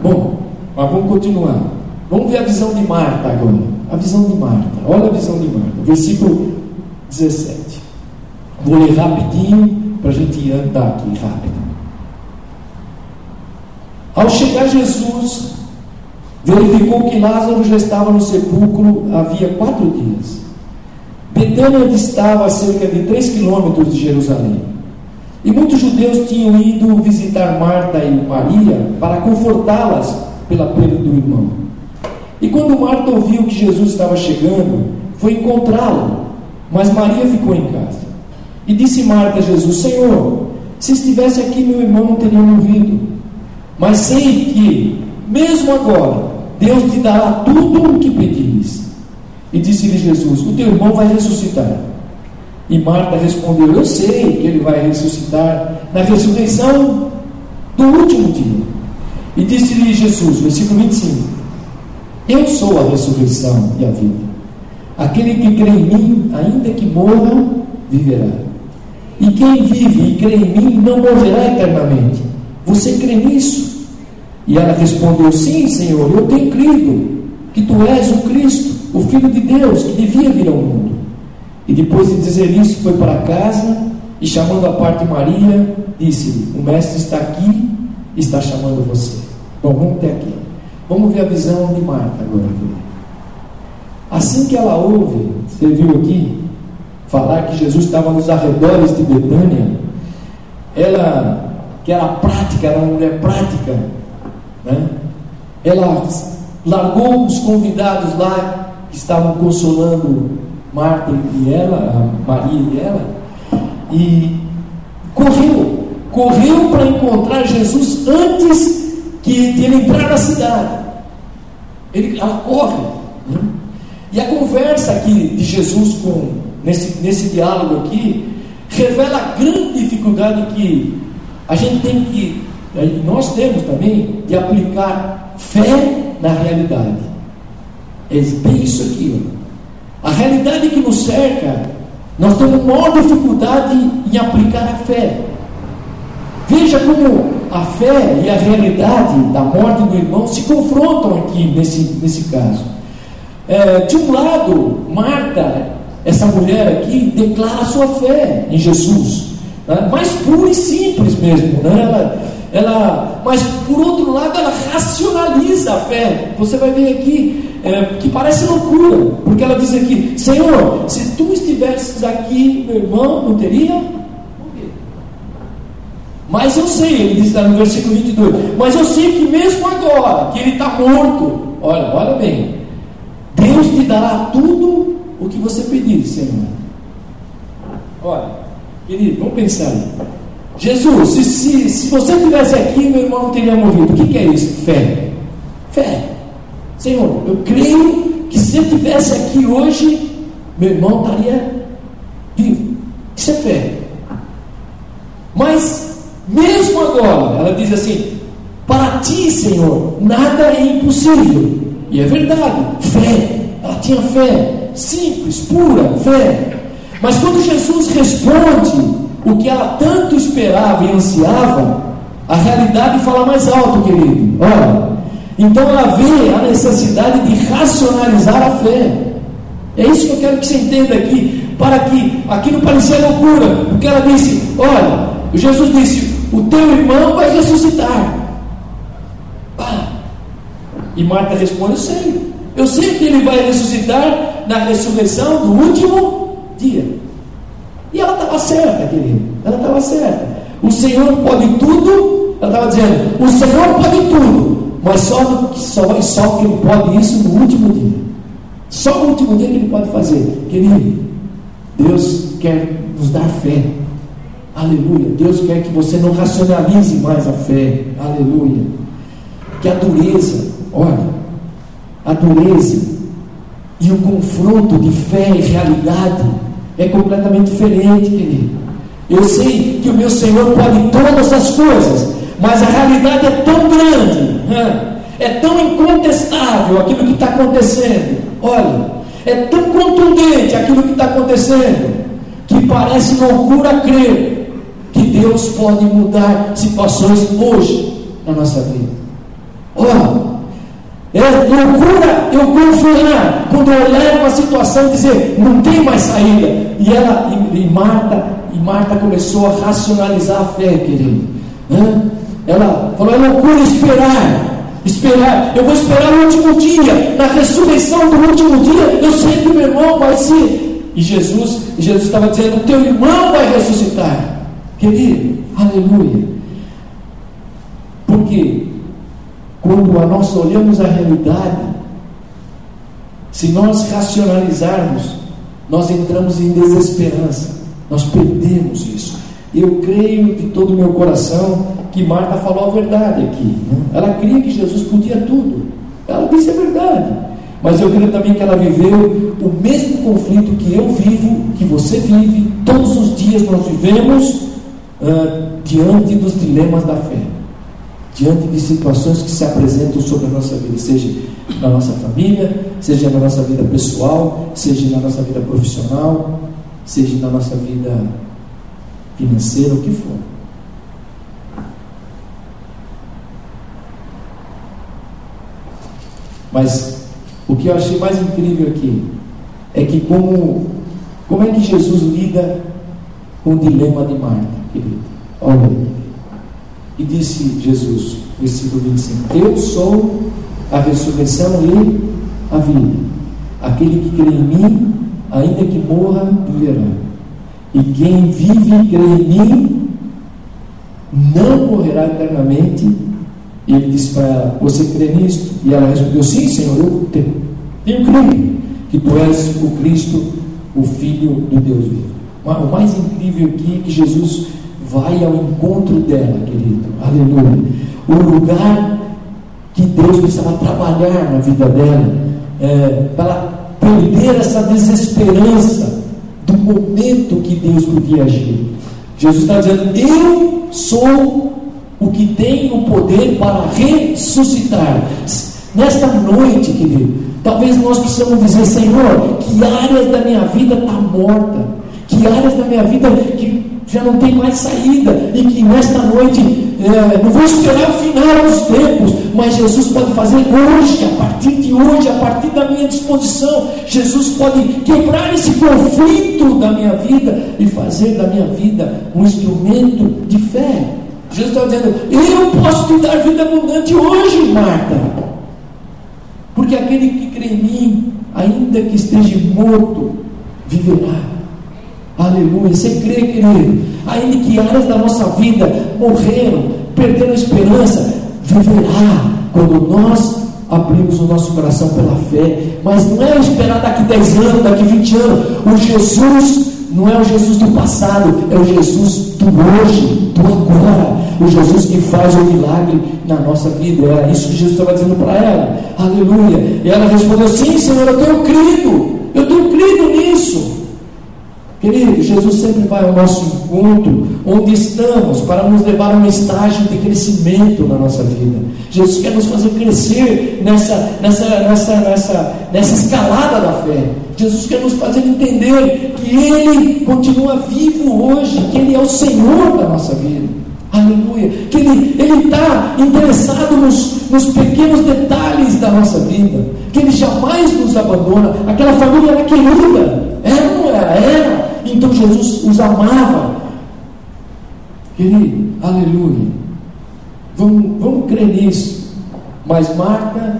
Bom, mas vamos continuar. Vamos ver a visão de Marta agora. A visão de Marta. Olha a visão de Marta. Versículo 17. Vou ler rapidinho para a gente andar aqui rápido. Ao chegar Jesus, verificou que Lázaro já estava no sepulcro havia 4 dias. Betânia distava a cerca de 3 quilômetros de Jerusalém. E muitos judeus tinham ido visitar Marta e Maria para confortá-las pela perda do irmão. E quando Marta ouviu que Jesus estava chegando, foi encontrá-lo, mas Maria ficou em casa. E disse Marta a Jesus: Senhor, se estivesse aqui meu irmão não teria morrido. Mas sei que, mesmo agora, Deus te dará tudo o que pedires. E disse-lhe Jesus: o teu irmão vai ressuscitar. E Marta respondeu: eu sei que ele vai ressuscitar na ressurreição do último dia. E disse-lhe Jesus, versículo 25: eu sou a ressurreição e a vida. Aquele que crê em mim, ainda que morra, viverá. E quem vive e crê em mim não morrerá eternamente. Você crê nisso? E ela respondeu: sim, Senhor, eu tenho crido que tu és o Cristo, o Filho de Deus, que devia vir ao mundo. E depois de dizer isso, foi para casa e, chamando à parte Maria, disse-lhe: o mestre está aqui, está chamando você. Bom, vamos até aqui. Vamos ver a visão de Marta agora. Assim que ela ouve, você viu aqui, falar que Jesus estava nos arredores de Betânia, ela, que era prática, era uma mulher prática, né? Ela largou os convidados lá que estavam consolando Marta e ela, Maria e ela, e correu para encontrar Jesus antes que ele entrar na cidade. Ela corre, né? E a conversa aqui de Jesus nesse diálogo aqui revela a grande dificuldade que a gente tem que, nós temos também, de aplicar fé na realidade. É bem isso aqui, ó. A realidade que nos cerca, nós temos maior dificuldade em aplicar a fé. Veja como a fé e a realidade da morte do irmão se confrontam aqui nesse caso. De um lado, Marta, essa mulher aqui, declara a sua fé em Jesus, né? Mais pura e simples mesmo, né? Mas por outro lado, ela racionaliza a fé. Você vai ver aqui que parece loucura, porque ela diz aqui: Senhor, se tu estivesses aqui, meu irmão não teria morrido. Mas eu sei, ele diz no versículo 22, mas eu sei que mesmo agora, que ele está morto, olha bem, Deus te dará tudo o que você pedir, Senhor. Olha, querido, vamos pensar aí. Jesus, se você estivesse aqui, meu irmão não teria morrido. O que é isso? Fé. Senhor, eu creio que se eu estivesse aqui hoje, meu irmão estaria vivo. Isso é fé. Mas, mesmo agora, ela diz assim: para ti, Senhor, nada é impossível. E é verdade, fé. Ela tinha fé, simples, pura fé. Mas quando Jesus responde o que ela tanto esperava e ansiava, a realidade fala mais alto, querido. Olha, então ela vê a necessidade de racionalizar a fé. É isso que eu quero que você entenda aqui, para que aquilo parecia loucura, porque ela disse: olha, Jesus disse: o teu irmão vai ressuscitar. E Marta responde: eu sei que ele vai ressuscitar na ressurreição do último dia. E ela estava certa, querido. Ela estava certa. O Senhor pode tudo. Ela estava dizendo: o Senhor pode tudo, mas só que Ele pode isso no último dia. Só no último dia que Ele pode fazer. Querido, Deus quer nos dar fé. Aleluia. Deus quer que você não racionalize mais a fé. Aleluia. Que a dureza, olha, a dureza e o confronto de fé e realidade é completamente diferente, querido. Eu sei que o meu Senhor pode todas as coisas, mas a realidade é tão grande, é tão incontestável aquilo que está acontecendo. Olha, é tão contundente aquilo que está acontecendo, que parece loucura crer que Deus pode mudar situações hoje na nossa vida. Olha, é loucura eu confiar quando eu olhar uma situação e dizer: não tem mais saída. E ela, e Marta começou a racionalizar a fé, querido. Ela falou: é loucura esperar. Eu vou esperar o último dia, na ressurreição do último dia. Eu sei que meu irmão vai ser. E Jesus estava dizendo: teu irmão vai ressuscitar. Querido, aleluia. Porque quando nós olhamos a realidade, se nós racionalizarmos, nós entramos em desesperança, nós perdemos isso. Eu creio de todo o meu coração que Marta falou a verdade aqui, né? Ela cria que Jesus podia tudo, ela disse a verdade. Mas eu creio também que ela viveu o mesmo conflito que eu vivo, que você vive, todos os dias nós vivemos diante dos dilemas da fé, diante de situações que se apresentam sobre a nossa vida, seja na nossa família, seja na nossa vida pessoal, seja na nossa vida profissional, seja na nossa vida financeira, o que for. Mas o que eu achei mais incrível aqui é que como é que Jesus lida com o dilema de Marta, querido? Olha aí. E disse Jesus, versículo 25: eu sou a ressurreição e a vida. Aquele que crê em mim, ainda que morra, viverá. E quem vive e crê em mim não morrerá eternamente. E ele disse para ela: você crê nisto? E ela respondeu: sim, Senhor, eu creio que tu és o Cristo, o Filho do Deus vivo. Mas o mais incrível aqui é que Jesus vai ao encontro dela, querido. Aleluia. O lugar que Deus precisava trabalhar na vida dela, para perder essa desesperança do momento que Deus podia agir. Jesus está dizendo: eu sou o que tem o poder para ressuscitar. Nesta noite, querido, talvez nós precisamos dizer: Senhor, que áreas da minha vida está morta, que áreas da minha vida que já não tem mais saída, e que nesta noite, não vou esperar o final dos tempos, mas Jesus pode fazer hoje, a partir de hoje, a partir da minha disposição. Jesus pode quebrar esse conflito da minha vida e fazer da minha vida um instrumento de fé. Jesus está dizendo: eu posso te dar vida abundante hoje, Marta, porque aquele que crê em mim, ainda que esteja morto, viverá. Aleluia. Você crê, querido? Ainda que áreas da nossa vida morreram, perderam a esperança, viverá quando nós abrimos o nosso coração pela fé. Mas não é esperar daqui 10 anos, daqui 20 anos. O Jesus não é o Jesus do passado, é o Jesus do hoje, do agora. O Jesus que faz o milagre na nossa vida. Era isso que Jesus estava dizendo para ela. Aleluia. E ela respondeu: sim, Senhor, eu tenho crido nisso. Querido, Jesus sempre vai ao nosso encontro, onde estamos, para nos levar a um estágio de crescimento na nossa vida. Jesus quer nos fazer crescer nessa escalada da fé. Jesus quer nos fazer entender que Ele continua vivo hoje, que Ele é o Senhor da nossa vida. Aleluia. Que Ele está interessado nos pequenos detalhes da nossa vida, que Ele jamais nos abandona. Aquela família era querida, era. Então Jesus os amava, querido, aleluia. Vamos crer nisso. Mas Marta,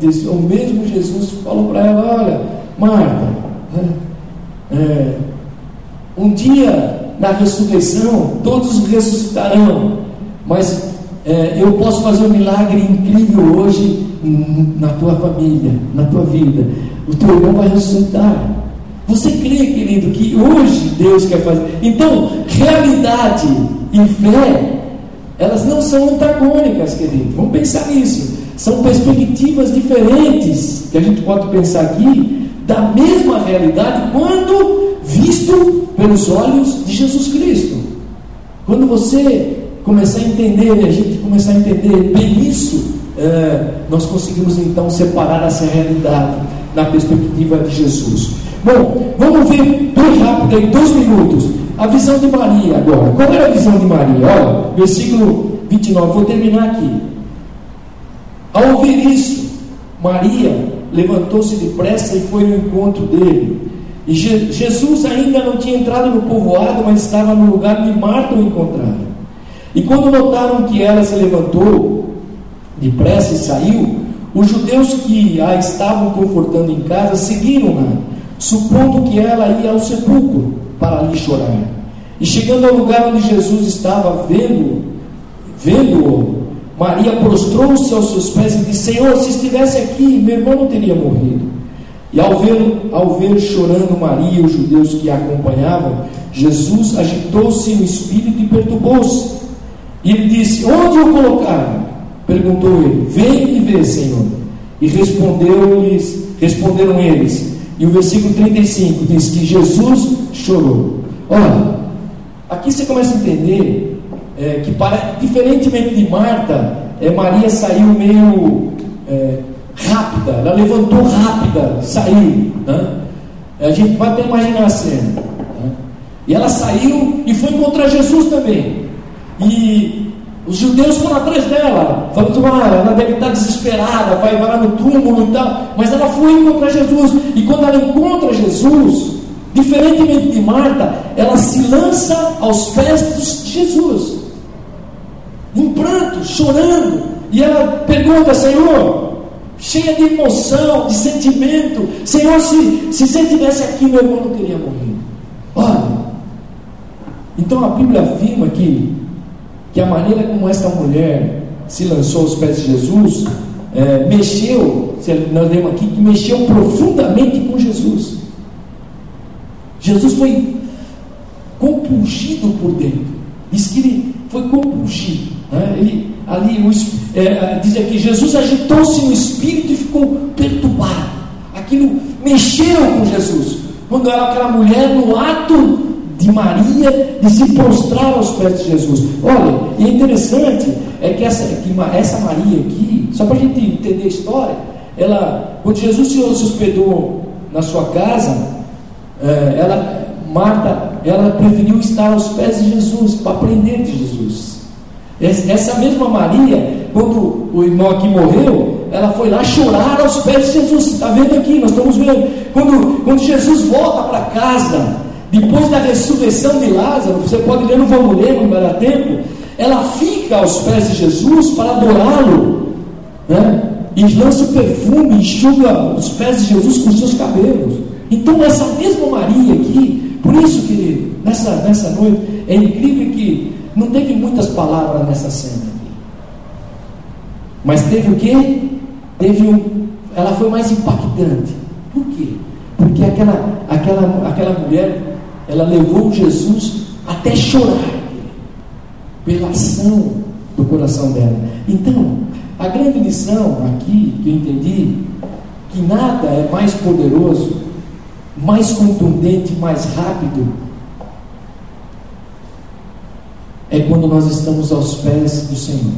disse, o mesmo Jesus falou para ela: olha, Marta, um dia na ressurreição todos ressuscitarão, mas eu posso fazer um milagre incrível hoje na tua família, na tua vida. O teu irmão vai ressuscitar. Você crê, querido, que hoje Deus quer fazer? Então, realidade e fé, elas não são antagônicas, querido. Vamos pensar nisso. São perspectivas diferentes que a gente pode pensar aqui da mesma realidade quando visto pelos olhos de Jesus Cristo. Quando você começar a entender, a gente começar a entender bem isso, nós conseguimos então separar essa realidade na perspectiva de Jesus. Bom, vamos ver bem rápido aí, 2 minutos, a visão de Maria agora. Qual era a visão de Maria? Olha, versículo 29, vou terminar aqui. Ao ouvir isso, Maria levantou-se depressa e foi ao encontro dele. E Jesus ainda não tinha entrado no povoado, mas estava no lugar onde Marta o encontrara. E quando notaram que ela se levantou depressa e saiu, os judeus que a estavam confortando em casa seguiram-na, supondo que ela ia ao sepulcro para ali chorar. E chegando ao lugar onde Jesus estava, vendo-o, Maria prostrou-se aos seus pés e disse: Senhor, se estivesse aqui, meu irmão não teria morrido. E ao ver chorando Maria e os judeus que a acompanhavam, Jesus agitou-se no espírito e perturbou-se. E ele disse: Onde o colocaram? Perguntou ele. Vem e vê, Senhor. E responderam eles. E o versículo 35 diz que Jesus chorou. Olha, aqui você começa a entender que, diferentemente de Marta, Maria saiu meio rápida, ela levantou rápida, saiu, né? A gente vai até imaginar a cena, né? E ela saiu e foi encontrar Jesus também, e os judeus foram atrás dela, falando: ela deve estar desesperada, vai lá no túmulo e tal. Mas ela foi encontrar Jesus, e quando ela encontra Jesus, diferentemente de Marta, ela se lança aos pés de Jesus em pranto, chorando, e ela pergunta: Senhor, cheia de emoção, de sentimento, Senhor, se você estivesse aqui, meu irmão não teria morrido. Olha, então a Bíblia afirma que a maneira como esta mulher se lançou aos pés de Jesus, mexeu, nós lemos aqui, que mexeu profundamente com Jesus. Jesus foi compungido por dentro, diz que ele foi compungido, né? Diz aqui, Jesus agitou-se no espírito e ficou perturbado. Aquilo mexeu com Jesus. Quando era aquela mulher, no ato de Maria, de se prostrar aos pés de Jesus. Olha, e é interessante que essa Maria aqui, só para a gente entender a história, ela, quando Jesus se hospedou na sua casa, Marta, ela preferiu estar aos pés de Jesus, para aprender de Jesus. Essa mesma Maria, quando o irmão aqui morreu, ela foi lá chorar aos pés de Jesus. Você está vendo aqui, nós estamos vendo. Quando Jesus volta para casa, depois da ressurreição de Lázaro, você pode ler, não vamos ler, não vai dar tempo. Ela fica aos pés de Jesus para adorá-lo, né? E lança o perfume, enxuga os pés de Jesus com os seus cabelos. Então, essa mesma Maria aqui, por isso, querido, nessa noite, é incrível que não teve muitas palavras nessa cena aqui. Mas teve o quê? Ela foi mais impactante. Por quê? Porque aquela mulher, ela levou Jesus até chorar, pela ação do coração dela. Então, a grande lição aqui que eu entendi, que nada é mais poderoso, mais contundente, mais rápido, é quando nós estamos aos pés do Senhor.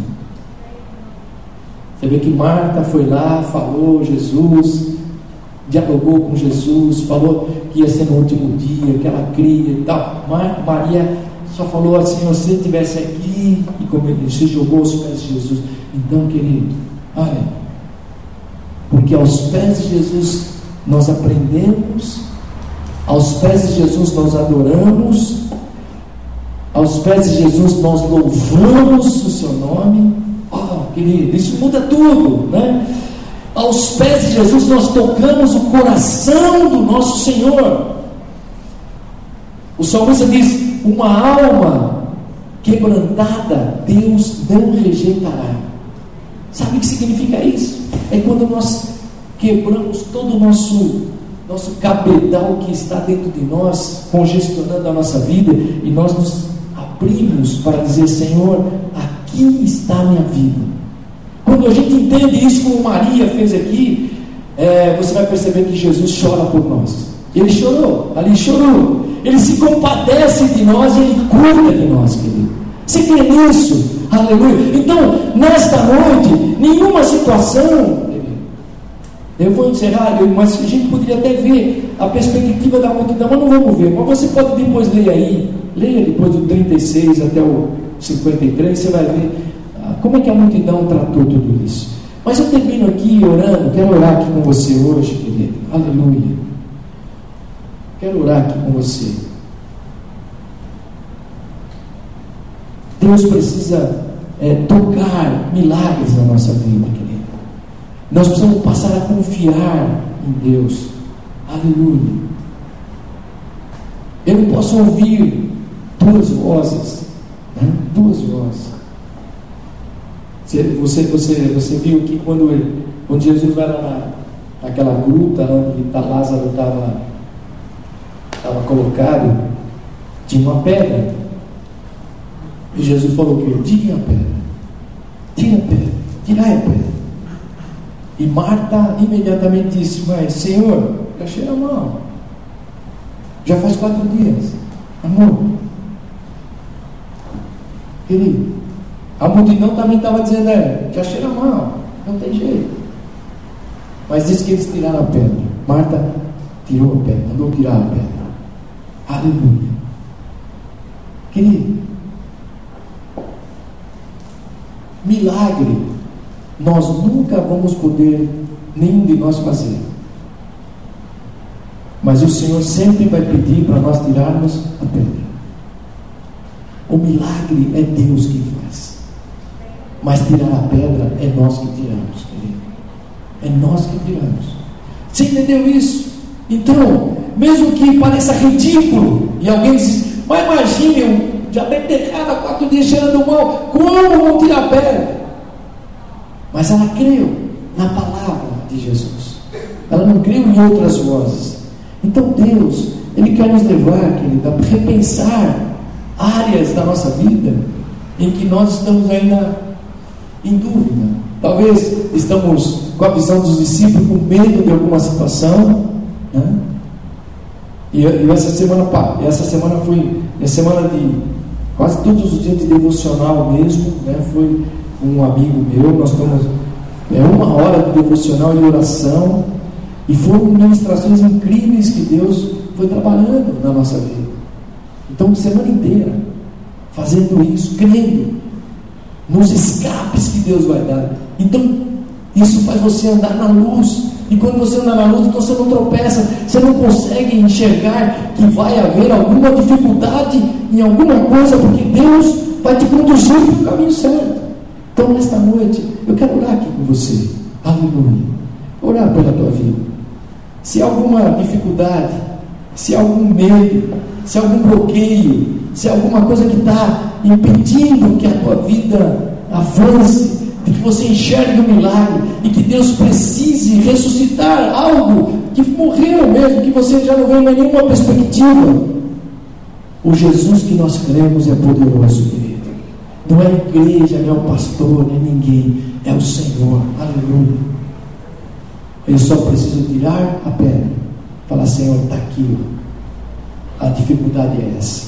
Você vê que Marta foi lá, falou Jesus, dialogou com Jesus, falou que ia ser no último dia, que ela cria e tal. Maria só falou assim: se ele estivesse aqui, e como ele se jogou aos pés de Jesus. Então, querido, olha, porque aos pés de Jesus nós aprendemos, aos pés de Jesus nós adoramos, aos pés de Jesus nós louvamos o seu nome. Oh, querido, isso muda tudo, né? Aos pés de Jesus nós tocamos o coração do nosso Senhor. O salmista diz: uma alma quebrantada Deus não rejeitará. Sabe o que significa isso? É quando nós quebramos todo o nosso cabedal que está dentro de nós, congestionando a nossa vida, e nós nos abrimos para dizer: Senhor, aqui está a minha vida. Quando a gente entende isso, como Maria fez aqui, você vai perceber que Jesus chora por nós. Ele chorou, ali chorou. Ele se compadece de nós e ele cuida de nós, querido. Você crê nisso? Aleluia. Então, nesta noite, nenhuma situação... Eu vou encerrar, mas a gente poderia até ver a perspectiva da multidão, mas não vamos ver. Mas você pode depois ler aí, leia depois do 36 até o 53, você vai ver como é que a multidão tratou tudo isso. Mas eu termino aqui orando, quero orar aqui com você hoje, querido. Aleluia. Quero orar aqui com você. Deus precisa tocar milagres na nossa vida, querido. Nós precisamos passar a confiar em Deus. Aleluia. Eu não posso ouvir duas vozes, né? Duas vozes. Você viu que quando Jesus vai lá naquela gruta onde Lázaro estava colocado, tinha uma pedra. E Jesus falou que tinha a pedra. Tira a pedra, tirai a pedra. E Marta imediatamente disse: mas Senhor, já cheira mal, já faz 4 dias. Amor, querido, a multidão também estava dizendo: já cheira mal, não tem jeito. Mas diz que eles tiraram a pedra. Marta tirou a pedra, mandou tirar a pedra. Aleluia, querido. Milagre nós nunca vamos poder, nenhum de nós, fazer, mas o Senhor sempre vai pedir para nós tirarmos a pedra. O milagre é Deus que faz, mas tirar a pedra é nós que tiramos, querido. É nós que tiramos. Você entendeu isso? Então, mesmo que pareça ridículo, e alguém diz: mas imagine, já tem enterrado há 4 dias cheirando mal, como vão tirar a pedra? Mas ela creu na palavra de Jesus. Ela não creu em outras vozes. Então Deus, Ele quer nos levar, querida, a repensar áreas da nossa vida em que nós estamos ainda em dúvida. Talvez estamos com a visão dos discípulos, com medo de alguma situação, né? E essa semana foi a semana de quase todos os dias de devocional mesmo, né? Foi um amigo meu, nós temos 1 hora de devocional e oração, e foram ministrações incríveis que Deus foi trabalhando na nossa vida. Então, semana inteira fazendo isso, crendo nos escapes que Deus vai dar. Então, isso faz você andar na luz, e quando você anda na luz, então você não tropeça, você não consegue enxergar que vai haver alguma dificuldade em alguma coisa, porque Deus vai te conduzir para o caminho certo. Então, nesta noite, eu quero orar aqui com você, aleluia, orar pela tua vida. Se há alguma dificuldade, se há algum medo, se há algum bloqueio, se há alguma coisa que está impedindo que a tua vida avance, de que você enxergue o milagre, e que Deus precise ressuscitar algo que morreu mesmo, que você já não vê mais nenhuma perspectiva. O Jesus que nós cremos é poderoso, querido. Não é a igreja, não é o pastor, nem ninguém, é o Senhor, aleluia. Eu só preciso tirar a pedra, falar: Senhor, está aqui, ó, a dificuldade é essa,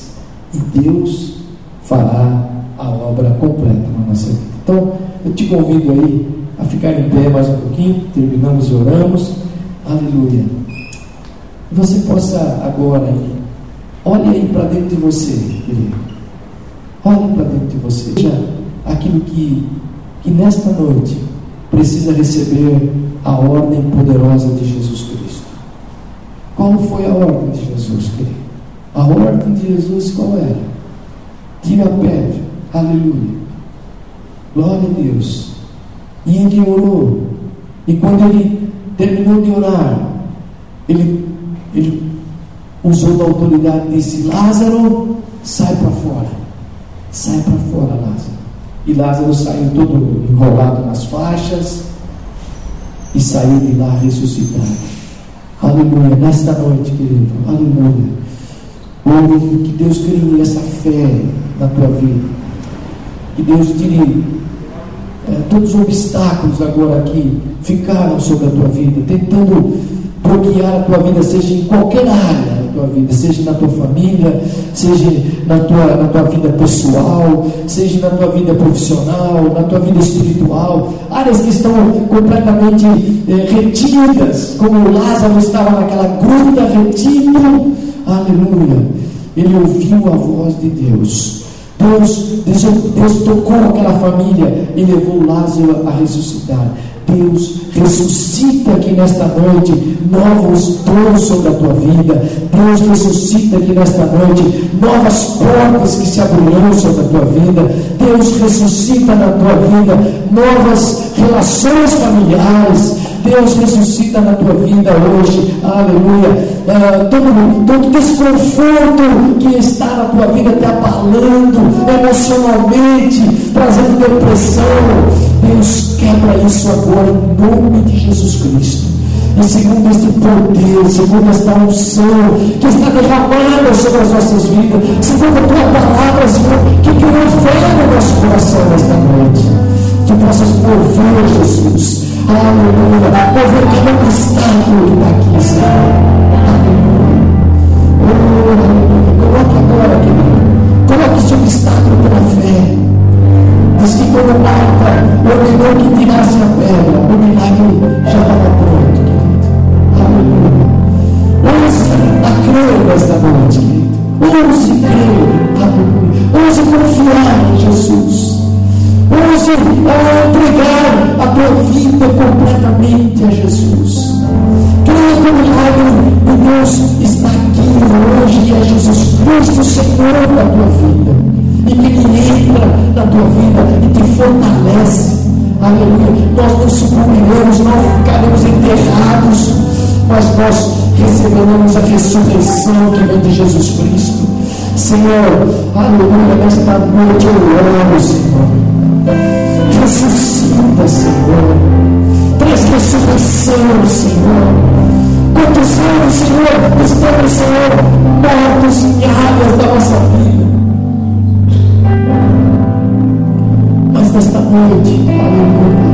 e Deus fará a obra completa na nossa vida. Então, eu te convido aí a ficar em pé mais um pouquinho, terminamos e oramos, aleluia. Você possa agora, olhe aí para dentro de você, querido, olhe para dentro de você, seja aquilo que nesta noite precisa receber a ordem poderosa de Jesus Cristo. Qual foi a ordem de Jesus, querido? A ordem de Jesus qual era? Tira a pedra, aleluia. Glória a Deus. E ele orou. E quando ele terminou de orar, ele usou da autoridade e disse: Lázaro, sai para fora. Sai para fora, Lázaro. E Lázaro saiu todo enrolado nas faixas e saiu de lá ressuscitado. Aleluia. Nesta noite, querido, aleluia. Ouve que Deus crie essa fé na tua vida. Que Deus tire todos os obstáculos agora que ficaram sobre a tua vida, tentando bloquear a tua vida, seja em qualquer área da tua vida, seja na tua família, seja na tua vida pessoal, seja na tua vida profissional, na tua vida espiritual, áreas que estão completamente retidas, como Lázaro estava naquela gruta retido. Aleluia, ele ouviu a voz de Deus. Deus tocou aquela família e levou Lázaro a ressuscitar. Deus ressuscita aqui nesta noite novos dons sobre a tua vida. Deus ressuscita aqui nesta noite novas portas que se abrirão sobre a tua vida. Deus ressuscita na tua vida novas relações familiares. Deus ressuscita na tua vida hoje, aleluia. Todo desconforto que está na tua vida te abalando emocionalmente, trazendo depressão, Deus quebra isso agora em nome de Jesus Cristo. E segundo este poder, segundo esta unção que está derramada sobre as nossas vidas, segundo a tua palavra, Senhor, que governa o nosso coração nesta noite, que possas mover, Jesus, aleluia, mover cada obstáculo que está aqui, Senhor, aleluia, aleluia. Coloque agora, querido, coloque esse obstáculo pela fé. Diz que quando Marta ordenou que tirasse a pedra, o milagre já estava pronto. Esta noite, querido, ouse crer, aleluia, ouse confiar em Jesus, ouse entregar a tua vida completamente a Jesus. Creia que o milagre de Deus está aqui hoje e é Jesus Cristo, Senhor da tua vida, e que Ele entra na tua vida e te fortalece, aleluia. Nós não sucumbiremos, não ficaremos enterrados, mas nós recebemos a ressurreição que vem de Jesus Cristo. Senhor, aleluia, nesta noite eu amo, Senhor. Ressuscita, Senhor. Traz ressurreição, Senhor. Quantos anos, Senhor, estamos, Senhor, mortos em áreas da nossa vida. Mas nesta noite, aleluia,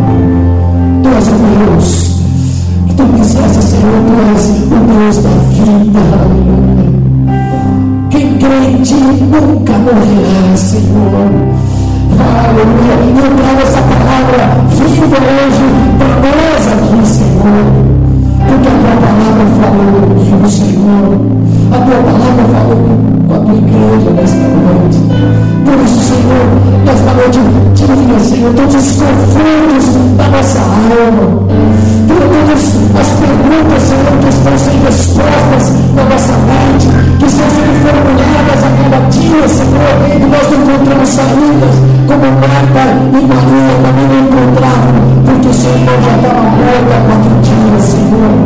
tu és o Deus. Tu disseste, Senhor, tu és o Deus da vida, aleluia. Quem crê em ti nunca morrerá, Senhor, aleluia. E eu trago essa palavra viva hoje para nós aqui, Senhor, porque a tua palavra falou comigo, Senhor. A tua palavra falou com a tua igreja nesta noite. Por isso, Senhor, nesta noite tira, Senhor, todos os conflitos da nossa alma, todas as perguntas, Senhor, que estão sem respostas na nossa mente, que estão sendo formuladas a cada dia, Senhor, e nós não encontramos saídas, como Marta e Maria também não encontraram, porque o Senhor já estava morto há 4 dias, Senhor.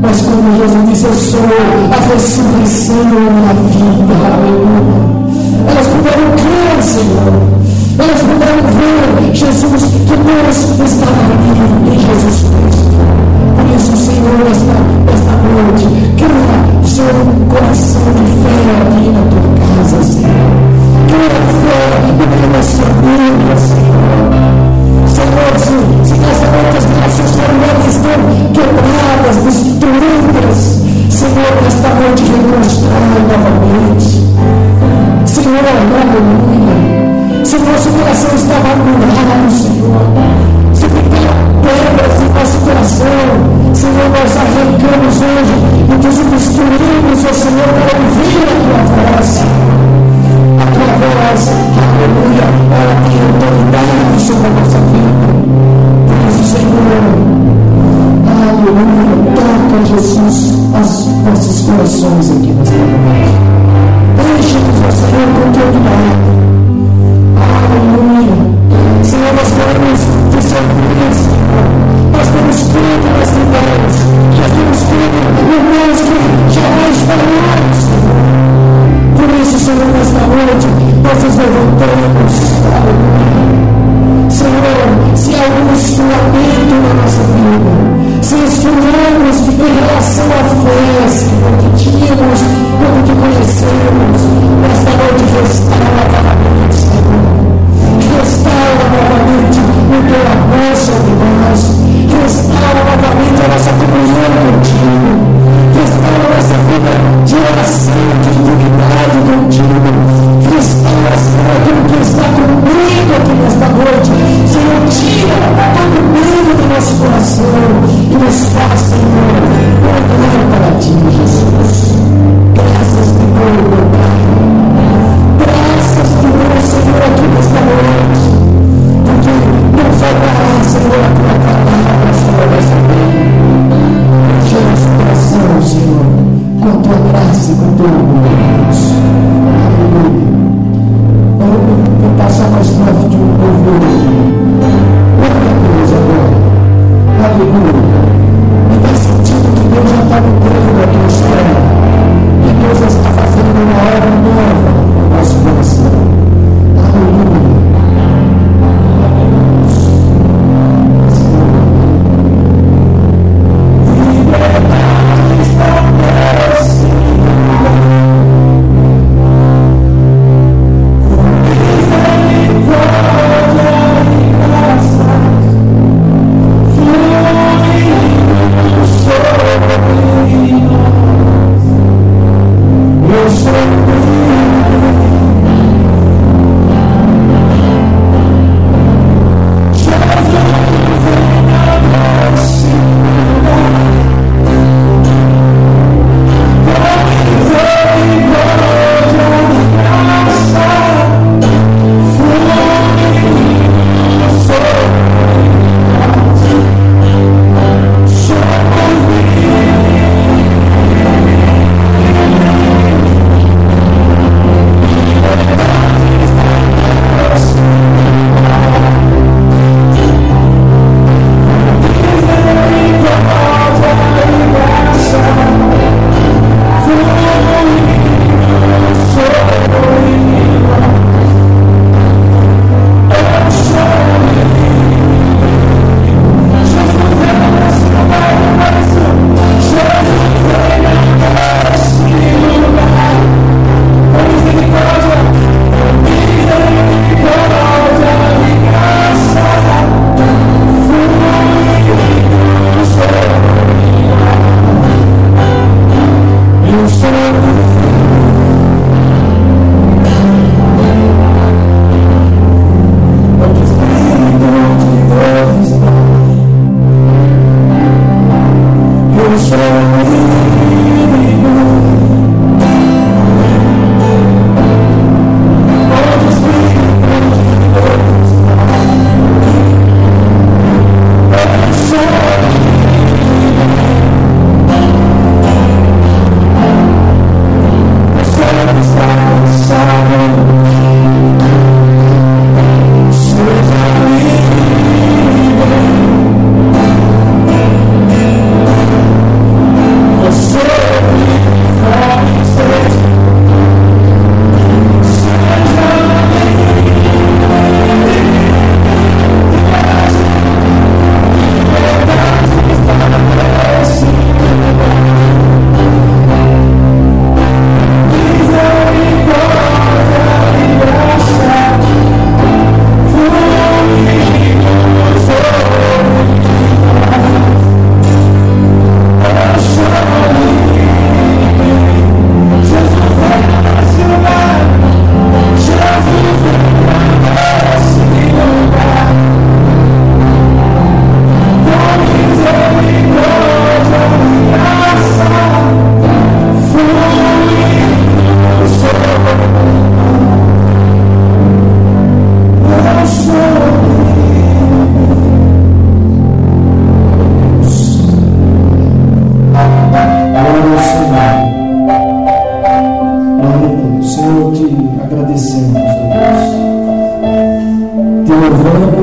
Mas como Jesus disse, eu sou a ressurreição da vida, aleluia. Elas puderam crer, Senhor. Elas puderam ver Jesus, que Deus estava ali em Jesus Cristo. Por isso, Senhor, esta noite, cria, Senhor, um coração de fé aqui na tua casa, Senhor. Cria fé no meio da sua vida, Senhor. Senhor, se nessa noite as nossas famílias estão quebradas, destruídas, Senhor, esta noite reconstrói novamente. Senhor, aleluia. Se o nosso coração está amargurado, Senhor, se ficar pedras no nosso coração, Senhor, nós arrancamos hoje e desobstruímos, ó Senhor, para ouvir a tua voz. A tua voz, aleluia, ela tem autoridade sobre a nossa vida. Por isso, Senhor, aleluia, toca, Jesus, aos nossos corações aqui nesta noite. Deixa-nos, ó Senhor, com teu cuidado. Aleluia. Senhor, nós queremos te servir, Senhor. Nós temos crido nas ideias. Nós temos crido no Deus que jamais falhamos, Senhor. Por isso, Senhor, nesta noite, nós nos levantamos. Aleluia. Senhor, se há algum esfriamento na nossa vida, se esfriamos em relação à fé, Senhor, que tínhamos quando te conhecemos, nesta noite restaura novamente, Senhor. Restaura novamente o teu amor sobre nós. Restaura novamente a nossa comunhão contigo. Restaura a nossa vida de oração, de intimidade contigo. Restaura, Senhor, aquilo que está com medo aqui nesta noite. Senhor, tira todo medo do nosso coração e nos faz, Senhor, olhar para ti, Jesus. Graças te dou, meu Pai. Graças te dou, Senhor, aqui nesta noite. Soltará, Senhor, a tua palavra sobre a nossa vida. Enche nosso coração, Senhor, com a tua graça e com o teu amor, Deus. Aleluia. Vamos tentar só mais forte de um novo. Outra coisa agora. Aleluia.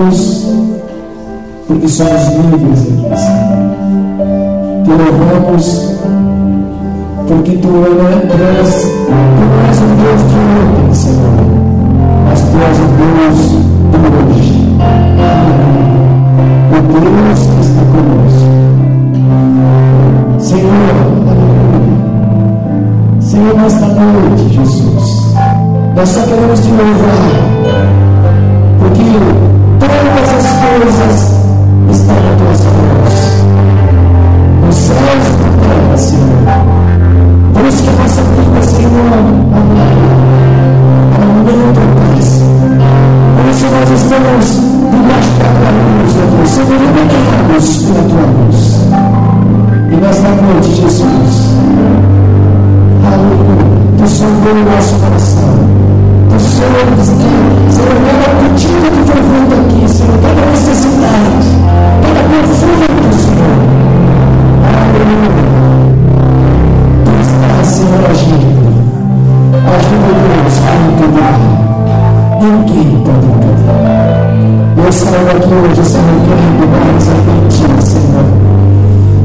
louvamos, porque somos livres em Cristo. Te louvamos, porque Tu não és o Deus de ontem, Senhor, mas Tu és o Deus de hoje. O Deus que está conosco. Senhor, Senhor, nesta noite, Jesus, nós só queremos Te louvar, porque todas as coisas estão nas Tuas mãos. Os céus e a terra, Senhor. Por isso que a nossa vida, Senhor, ela não acontece. Por isso nós estamos debaixo da Tua luz, Senhor. Senhor, iluminados pela Tua luz. E nesta noite, Jesus, aleluia, Tu sondou o nosso coração. Tu soubes, Senhor, cada pedido que foi feito aqui, Senhor, cada necessidade, cada conflito, Senhor. Aleluia. Senhor, ajuda Deus a entender. Ninguém pode entender. Eu saio aqui hoje, Senhor, querendo mais a Ti, Senhor.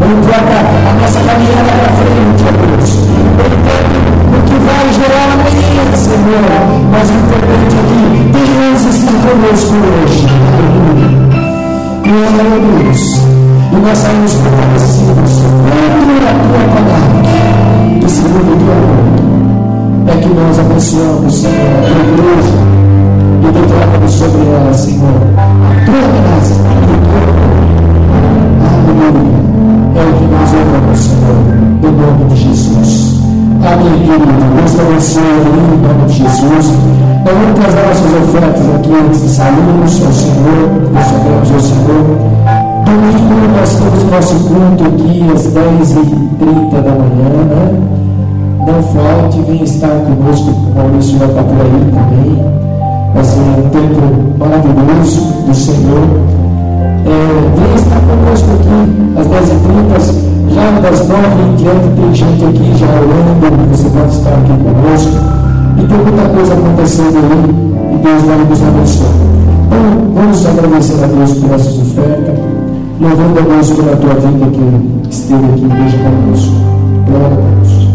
Não importa a nossa caminhada para frente, Deus. O que vai gerar amanhã, Senhor. Mas o importante é que Deus está conosco hoje. Glória a Deus. E nós saímos fortalecidos segundo a Tua palavra. E segundo o Teu amor, é que nós abençoamos, Senhor, a Tua igreja e declaramos sobre ela, Senhor, a Tua graça e o Teu amor. Aleluia. É o que nós oramos, Senhor, no nome de Jesus. Amém, querido. Deus te abençoe em nome de Jesus. Nós vamos trazer nossas ofertas aqui antes de sairmos ao Senhor, consagramos ao Senhor. Domingo nós temos nosso culto aqui às 10h30 da manhã, né? Não falte, venha estar conosco, o Maurício vai estar por aí também. Vai ser um tempo maravilhoso do Senhor. Venha estar conosco aqui às 10h30, já das 9h em diante tem gente aqui já orando, você pode estar aqui conosco. E tem muita coisa acontecendo aí e Deus vai nos abençoar. Então, vamos agradecer a Deus por nossas ofertas. Louvando a Deus pela tua vida que esteve aqui hoje conosco. Glória a Deus.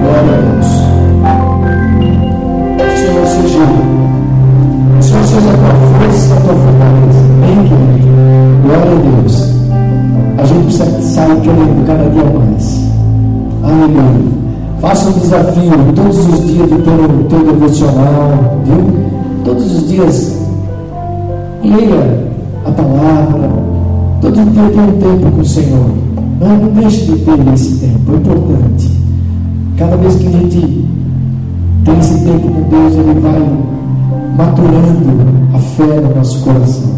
Glória a Deus. Senhor seja a tua força, a tua fortaleza. Bem, querido. Glória a Deus. A gente precisa sair querendo cada dia mais. Aleluia. Faça um desafio todos os dias de ter o teu devocional, viu? Todos os dias leia a palavra, todo dia tem um tempo com o Senhor. Não deixe de ter esse tempo, é importante. Cada vez que a gente tem esse tempo com Deus, Ele vai maturando a fé no nosso coração.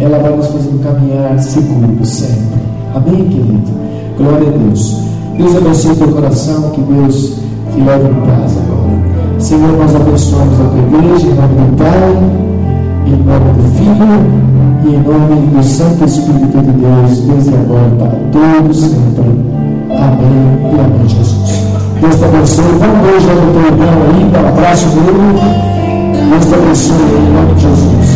Ela vai nos fazendo caminhar seguro sempre. Amém, querido? Glória a Deus. Deus abençoe o teu coração, que Deus te leve em paz agora. Senhor, nós abençoamos a tua igreja, em nome do Pai, em nome do Filho, e em nome do Santo Espírito de Deus, desde agora para todos sempre. Amém e amém, Jesus. Deus te abençoe. Dá um beijo ao teu irmão aí, dá um abraço dele. Deus te abençoe em nome de Jesus.